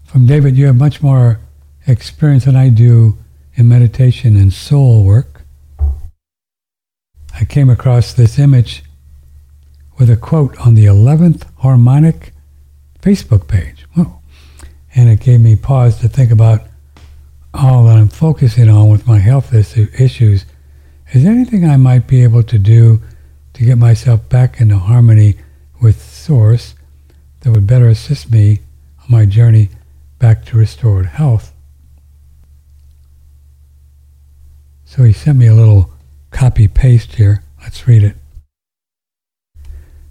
From David, you have much more experience than I do in meditation and soul work. I came across this image with a quote on the eleventh harmonic Facebook page. Whoa. And it gave me pause to think about all that I'm focusing on with my health issues. Is there anything I might be able to do to get myself back into harmony with Source that would better assist me on my journey back to restored health? So he sent me a little copy-paste here. Let's read it.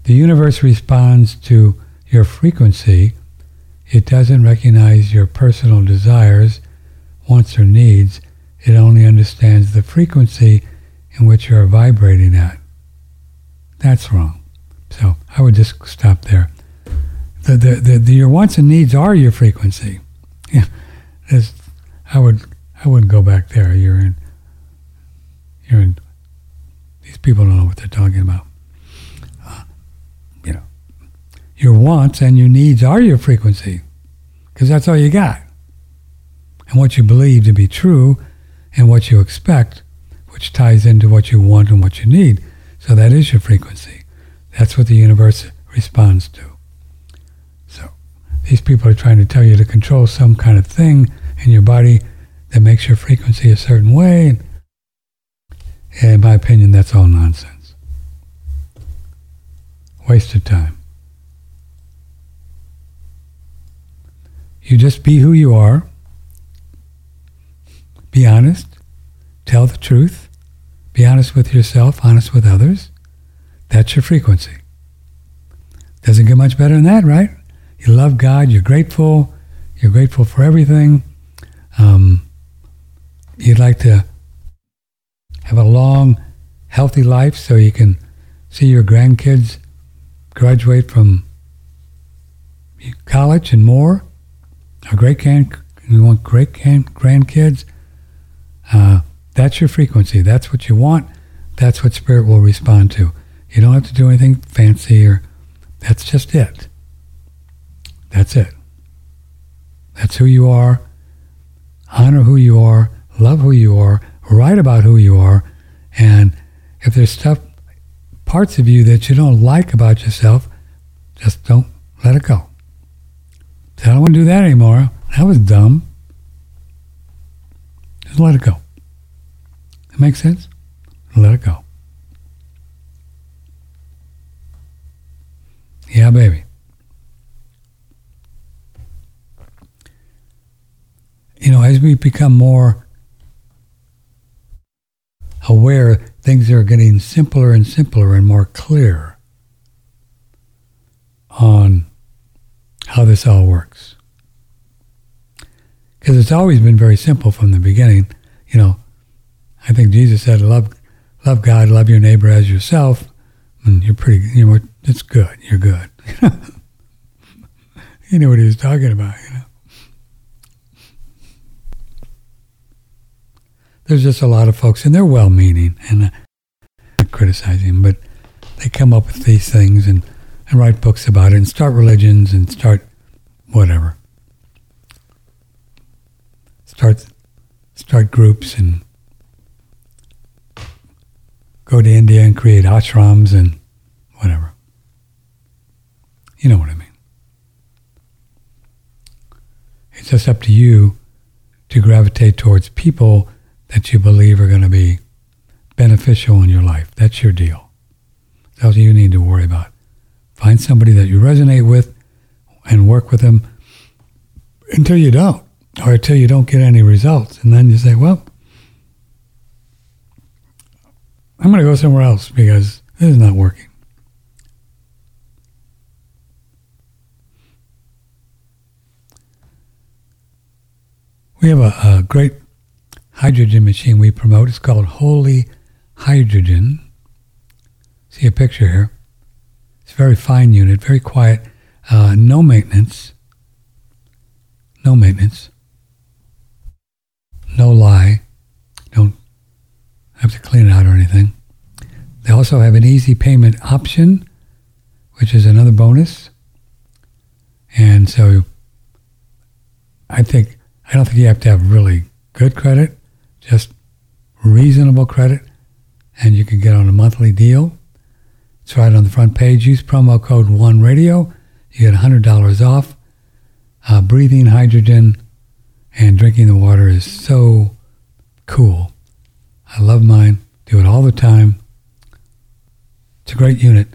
The universe responds to your frequency. It doesn't recognize your personal desires, wants, or needs. It only understands the frequency in which you're vibrating at. That's wrong. So I would just stop there. The, the, the, the your wants and needs are your frequency. Yeah, I would I wouldn't go back there. You're in. You're in. These people don't know what they're talking about. your wants and your needs are your frequency, because that's all you got. And what you believe to be true and what you expect, which ties into what you want and what you need. So that is your frequency. That's what the universe responds to. So these people are trying to tell you to control some kind of thing in your body that makes your frequency a certain way. And in my opinion, that's all nonsense. Waste of time. You just be who you are. Be honest. Tell the truth. Be honest with yourself, honest with others. That's your frequency. Doesn't get much better than that, right? You love God. You're grateful. You're grateful for everything. Um, you'd like to have a long, healthy life so you can see your grandkids graduate from college and more. Our great grand, we want great grand, grandkids. Uh, that's your frequency. That's what you want. That's what spirit will respond to. You don't have to do anything fancy or. That's just it. That's it. That's who you are. Honor who you are. Love who you are. Write about who you are. And if there's stuff, parts of you that you don't like about yourself, just don't let it go. I don't want to do that anymore. That was dumb. Just let it go. That makes sense? Let it go. Yeah, baby. You know, as we become more aware, things are getting simpler and simpler and more clear on how this all works. Because it's always been very simple from the beginning. You know, I think Jesus said, love love God, love your neighbor as yourself, and you're pretty, you know, it's good, you're good. You know what he was talking about, you know. There's just a lot of folks, and they're well-meaning, and I'm not criticizing, but they come up with these things, and and write books about it, and start religions, and start whatever. Start start groups, and go to India and create ashrams, and whatever. You know what I mean. It's just up to you to gravitate towards people that you believe are going to be beneficial in your life. That's your deal. That's all you need to worry about. Find somebody that you resonate with and work with them until you don't, or until you don't get any results. And then you say, well, I'm going to go somewhere else because this is not working. We have a, a great hydrogen machine we promote. It's called Holy Hydrogen. See a picture here. Very fine unit, very quiet, uh, no maintenance, no maintenance, no lie, don't have to clean it out or anything. They also have an easy payment option, which is another bonus. And so I think, I don't think you have to have really good credit, just reasonable credit, and you can get on a monthly deal. It's right on the front page. Use promo code one radio. You get one hundred dollars off. Uh, breathing hydrogen and drinking the water is so cool. I love mine. Do it all the time. It's a great unit.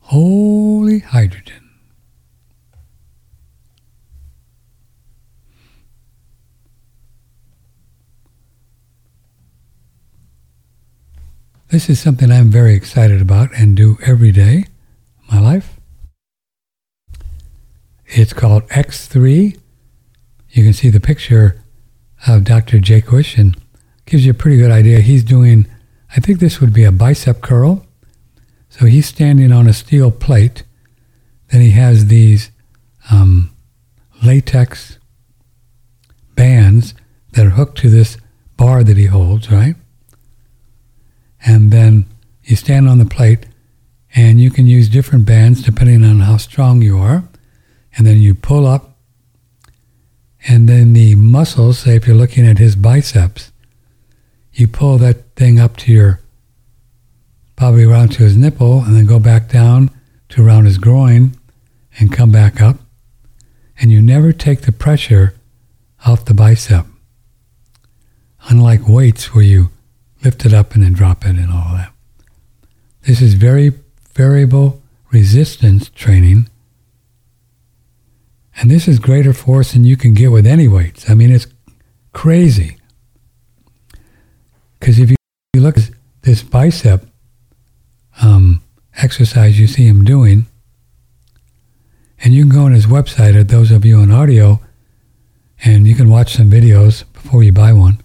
Holy Hydrogen. This is something I'm very excited about and do every day of my life. It's called X three. You can see the picture of Doctor Jaquish and gives you a pretty good idea. He's doing, I think this would be a bicep curl. So he's standing on a steel plate. Then he has these um, latex bands that are hooked to this bar that he holds, right? And then you stand on the plate And you can use different bands depending on how strong you are. And then you pull up. And then the muscles, say if you're looking at his biceps, you pull that thing up to your, probably around to his nipple, and then go back down to around his groin and come back up. And you never take the pressure off the bicep. Unlike weights where you lift it up and then drop it and all that. This is very variable resistance training. And this is greater force than you can get with any weights. I mean, it's crazy. Because if you look at this bicep um, exercise you see him doing, and you can go on his website, at those of you on audio, and you can watch some videos before you buy one.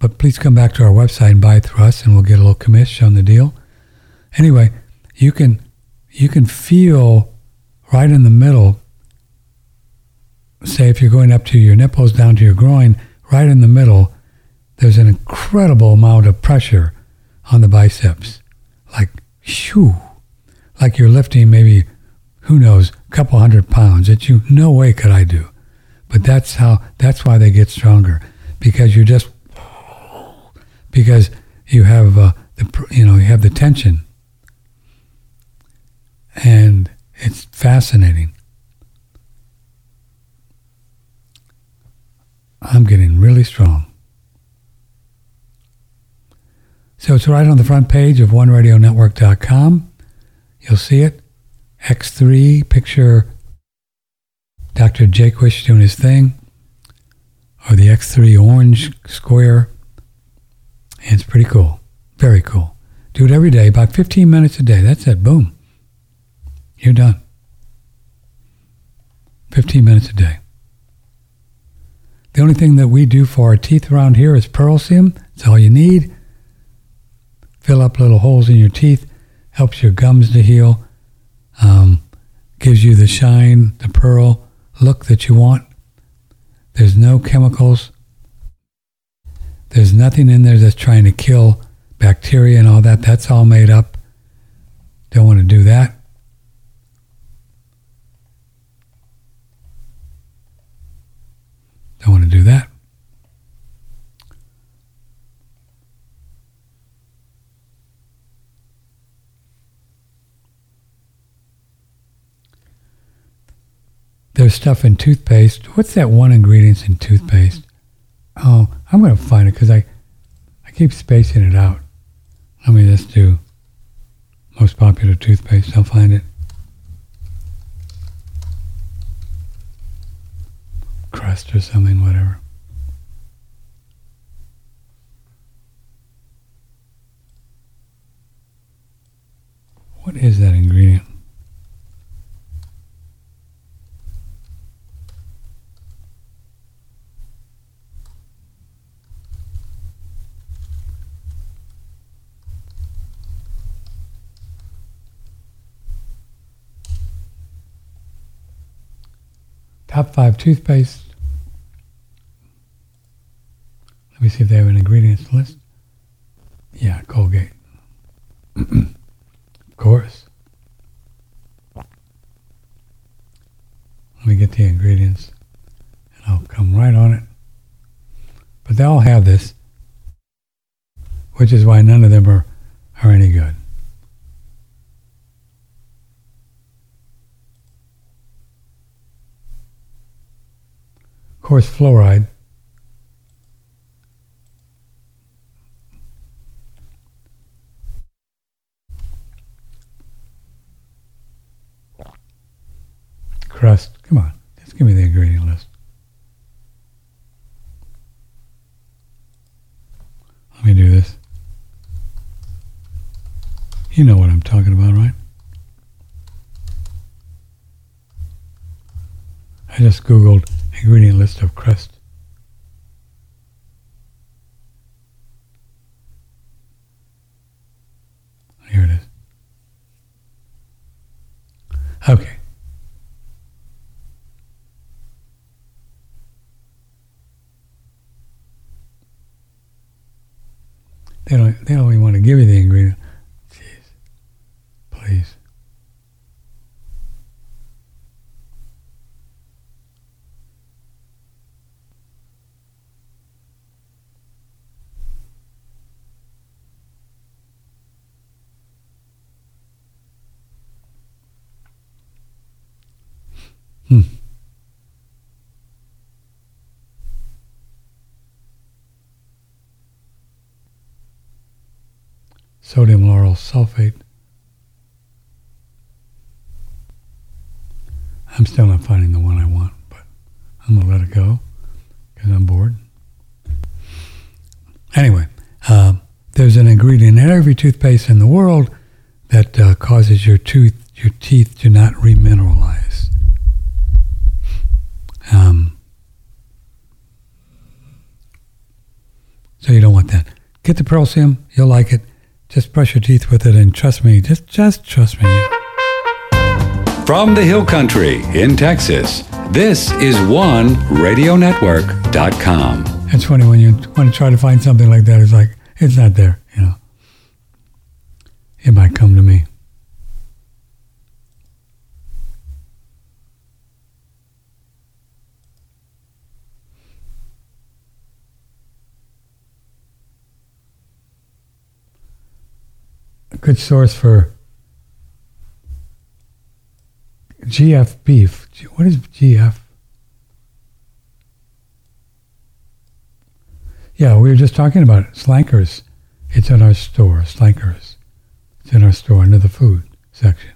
But please come back to our website and buy it through us, and we'll get a little commish on the deal. Anyway, you can you can feel right in the middle, say if you're going up to your nipples, down to your groin, right in the middle, there's an incredible amount of pressure on the biceps. Like, shoo. Like you're lifting maybe, who knows, a couple hundred pounds that you, no way could I do. But that's how, that's why they get stronger. Because you're just, because you have, uh, the, you know, you have the tension. And it's fascinating. I'm getting really strong. So it's right on the front page of one radio network dot com. You'll see it. X three, picture Doctor Jaquish doing his thing, or the X three orange square. And it's pretty cool. Very cool. Do it every day, about fifteen minutes a day. That's it. Boom. You're done. fifteen minutes a day. The only thing that we do for our teeth around here is Pearl Seum. It's all you need. Fill up little holes in your teeth. Helps your gums to heal. Um, gives you the shine, the pearl look that you want. There's no chemicals. There's nothing in there that's trying to kill bacteria and all that. That's all made up. Don't want to do that. Don't want to do that. There's stuff in toothpaste. What's that one ingredient in toothpaste? Oh, I'm going to find it because I, I keep spacing it out. Let me just do most popular toothpaste. I'll find it. Crust or something, whatever. What is that ingredient? Top five toothpaste. Let me see if they have an ingredients list. Yeah, Colgate. Of course. Let me get the ingredients and I'll come right on it. But they all have this, which is why none of them are, are any good. Of course, fluoride. Crust. Come on, just give me the ingredient list. Let me do this. You know what I'm talking about, right? I just Googled ingredient list of crust. Here it is. Okay. They don't, they don't even want to give you the ingredient. Jeez, please. Hmm. Sodium lauryl sulfate. I'm still not finding the one I want, but I'm going to let it go because I'm bored. Anyway, uh, there's an ingredient in every toothpaste in the world that uh, causes your tooth, your teeth to not remineralize. Um, so you don't want that. Get the Pearl Seum. You'll like it. Just brush your teeth with it, and trust me, just just trust me. From the Hill Country in Texas, this is one radio network dot com. It's funny when you want to try to find something like that. It's like it's not there. You know, it might come to me. Good source for G F beef. What is G F? Yeah, we were just talking about it. Slankers. It's in our store. Slankers. It's in our store under the food section.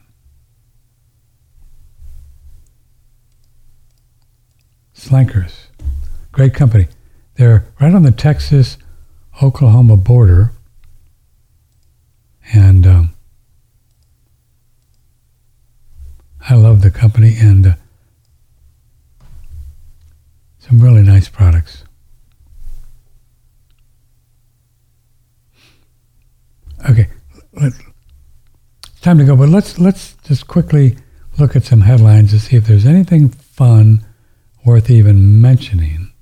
Slankers. Great company. They're right on the Texas-Oklahoma border. And um, I love the company and uh, some really nice products. Okay, it's time to go, but let's let's just quickly look at some headlines to see if there's anything fun worth even mentioning.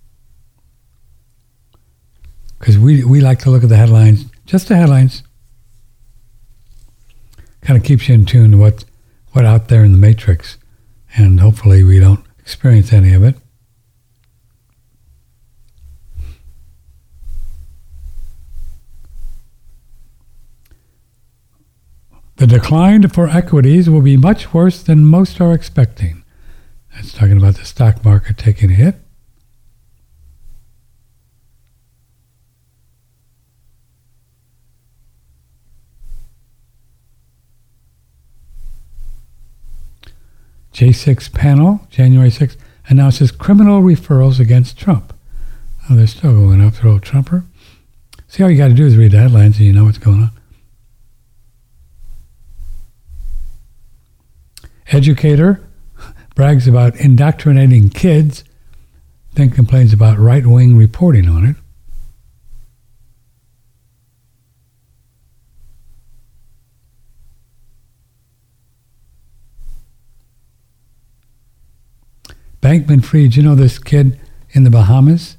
Because we, we like to look at the headlines, just the headlines. Kind of keeps you in tune to what, what out there in the matrix, and hopefully we don't experience any of it. The decline for equities will be much worse than most are expecting. That's talking about the stock market taking a hit. J six panel, January sixth, announces criminal referrals against Trump. Oh, they're still going after old Trumper. See, all you got to do is read the headlines and you know what's going on. Educator brags about indoctrinating kids, then complains about right-wing reporting on it. Bankman-Fried, you know this kid in the Bahamas?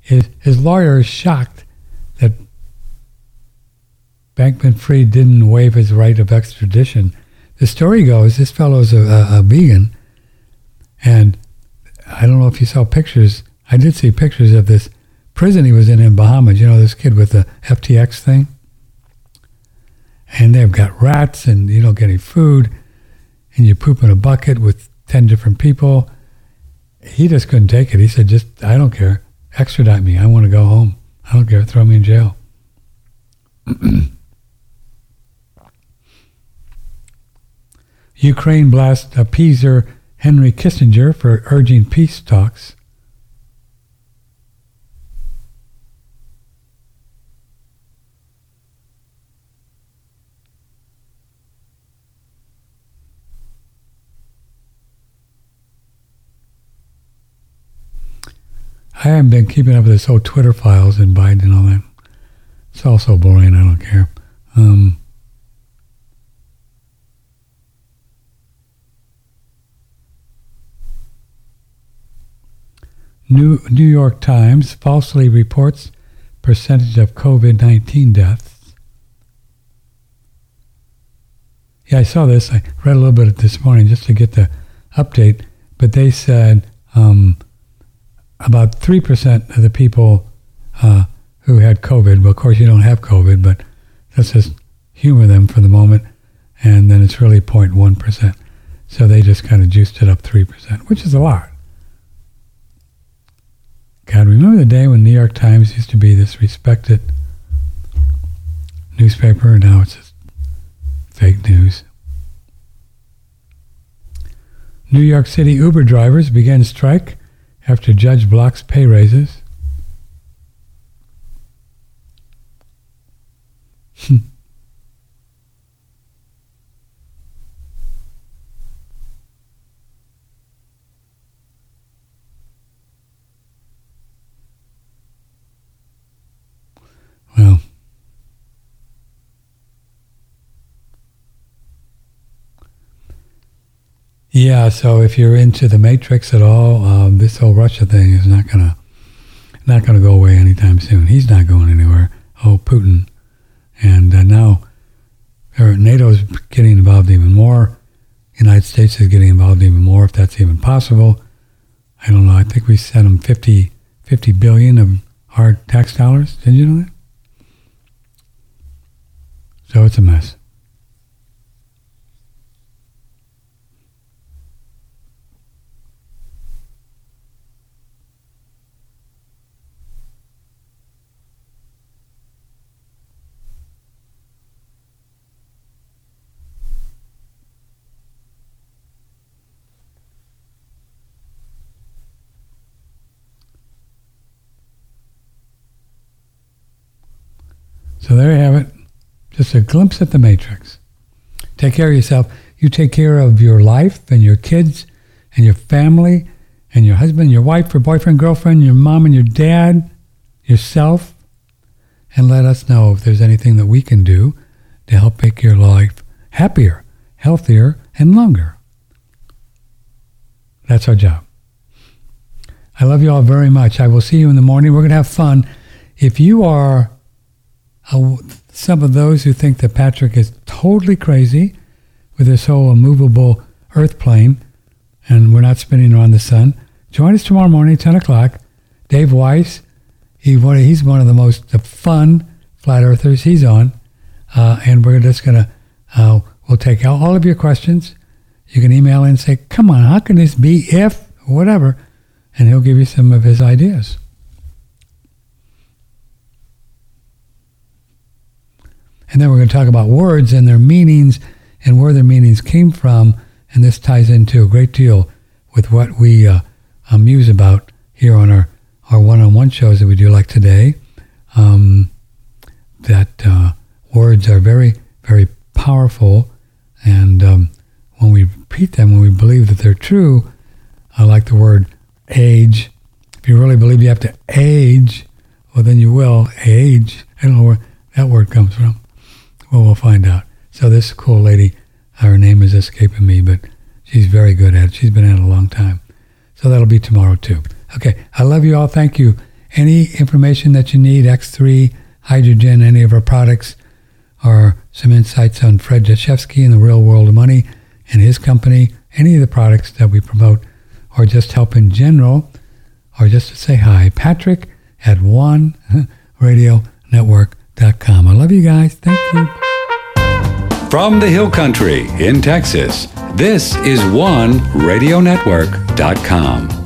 His, his lawyer is shocked that Bankman-Fried didn't waive his right of extradition. The story goes, this fellow's a, a, a vegan, and I don't know if you saw pictures. I did see pictures of this prison he was in in Bahamas. You know, this kid with the F T X thing? And they've got rats, and you don't get any food. And you poop in a bucket with ten different people. He just couldn't take it. He said, just, I don't care. Extradite me. I want to go home. I don't care. Throw me in jail. Ukraine blasts appeaser Henry Kissinger for urging peace talks. I haven't been keeping up with this whole Twitter files and Biden and all that. It's all so boring, I don't care. Um, New New York Times falsely reports percentage of COVID nineteen deaths. Yeah, I saw this. I read a little bit of this morning just to get the update, but they said um, about three percent of the people uh, who had COVID, well, of course you don't have COVID, but let's just humor them for the moment, and then it's really zero point one percent. So they just kind of juiced it up three percent, which is a lot. God, remember the day when New York Times used to be this respected newspaper, and now it's just fake news. New York City Uber drivers began strike after judge blocks pay raises. Well, yeah, so if you're into the Matrix at all, um, this whole Russia thing is not gonna not gonna go away anytime soon. He's not going anywhere. Oh, Putin. And uh, now NATO's getting involved even more. United States is getting involved even more, if that's even possible. I don't know. I think we sent them fifty, fifty billion of our tax dollars. Did you know that? So it's a mess. So there you have it. Just a glimpse at the Matrix. Take care of yourself. You take care of your life and your kids and your family and your husband, your wife, your boyfriend, girlfriend, your mom and your dad, yourself. And let us know if there's anything that we can do to help make your life happier, healthier, and longer. That's our job. I love you all very much. I will see you in the morning. We're going to have fun. If you are a, some of those who think that Patrick is totally crazy with this whole immovable earth plane and we're not spinning around the sun, join us tomorrow morning, ten o'clock. Dave Weiss, he, he's one of the most fun flat earthers he's on. Uh, and we're just going to, uh, we'll take out all of your questions. You can email in and say, come on, how can this be if, whatever. And he'll give you some of his ideas. And then we're going to talk about words and their meanings and where their meanings came from. And this ties into a great deal with what we uh, um, muse about here on our, our one-on-one shows that we do like today. Um, that uh, words are very, very powerful. And um, when we repeat them, when we believe that they're true, I like the word age. If you really believe you have to age, well, then you will age. I don't know where that word comes from. Well, we'll find out. So this cool lady, her name is escaping me, but she's very good at it. She's been at it a long time. So that'll be tomorrow too. Okay, I love you all. Thank you. Any information that you need, X three, Hydrogen, any of our products, or some insights on Fred Jashefsky and the real world of money and his company, any of the products that we promote, or just help in general, or just to say hi, Patrick at one radio network dot com. I love you guys. Thank you. From the Hill Country in Texas, this is one radio network dot com.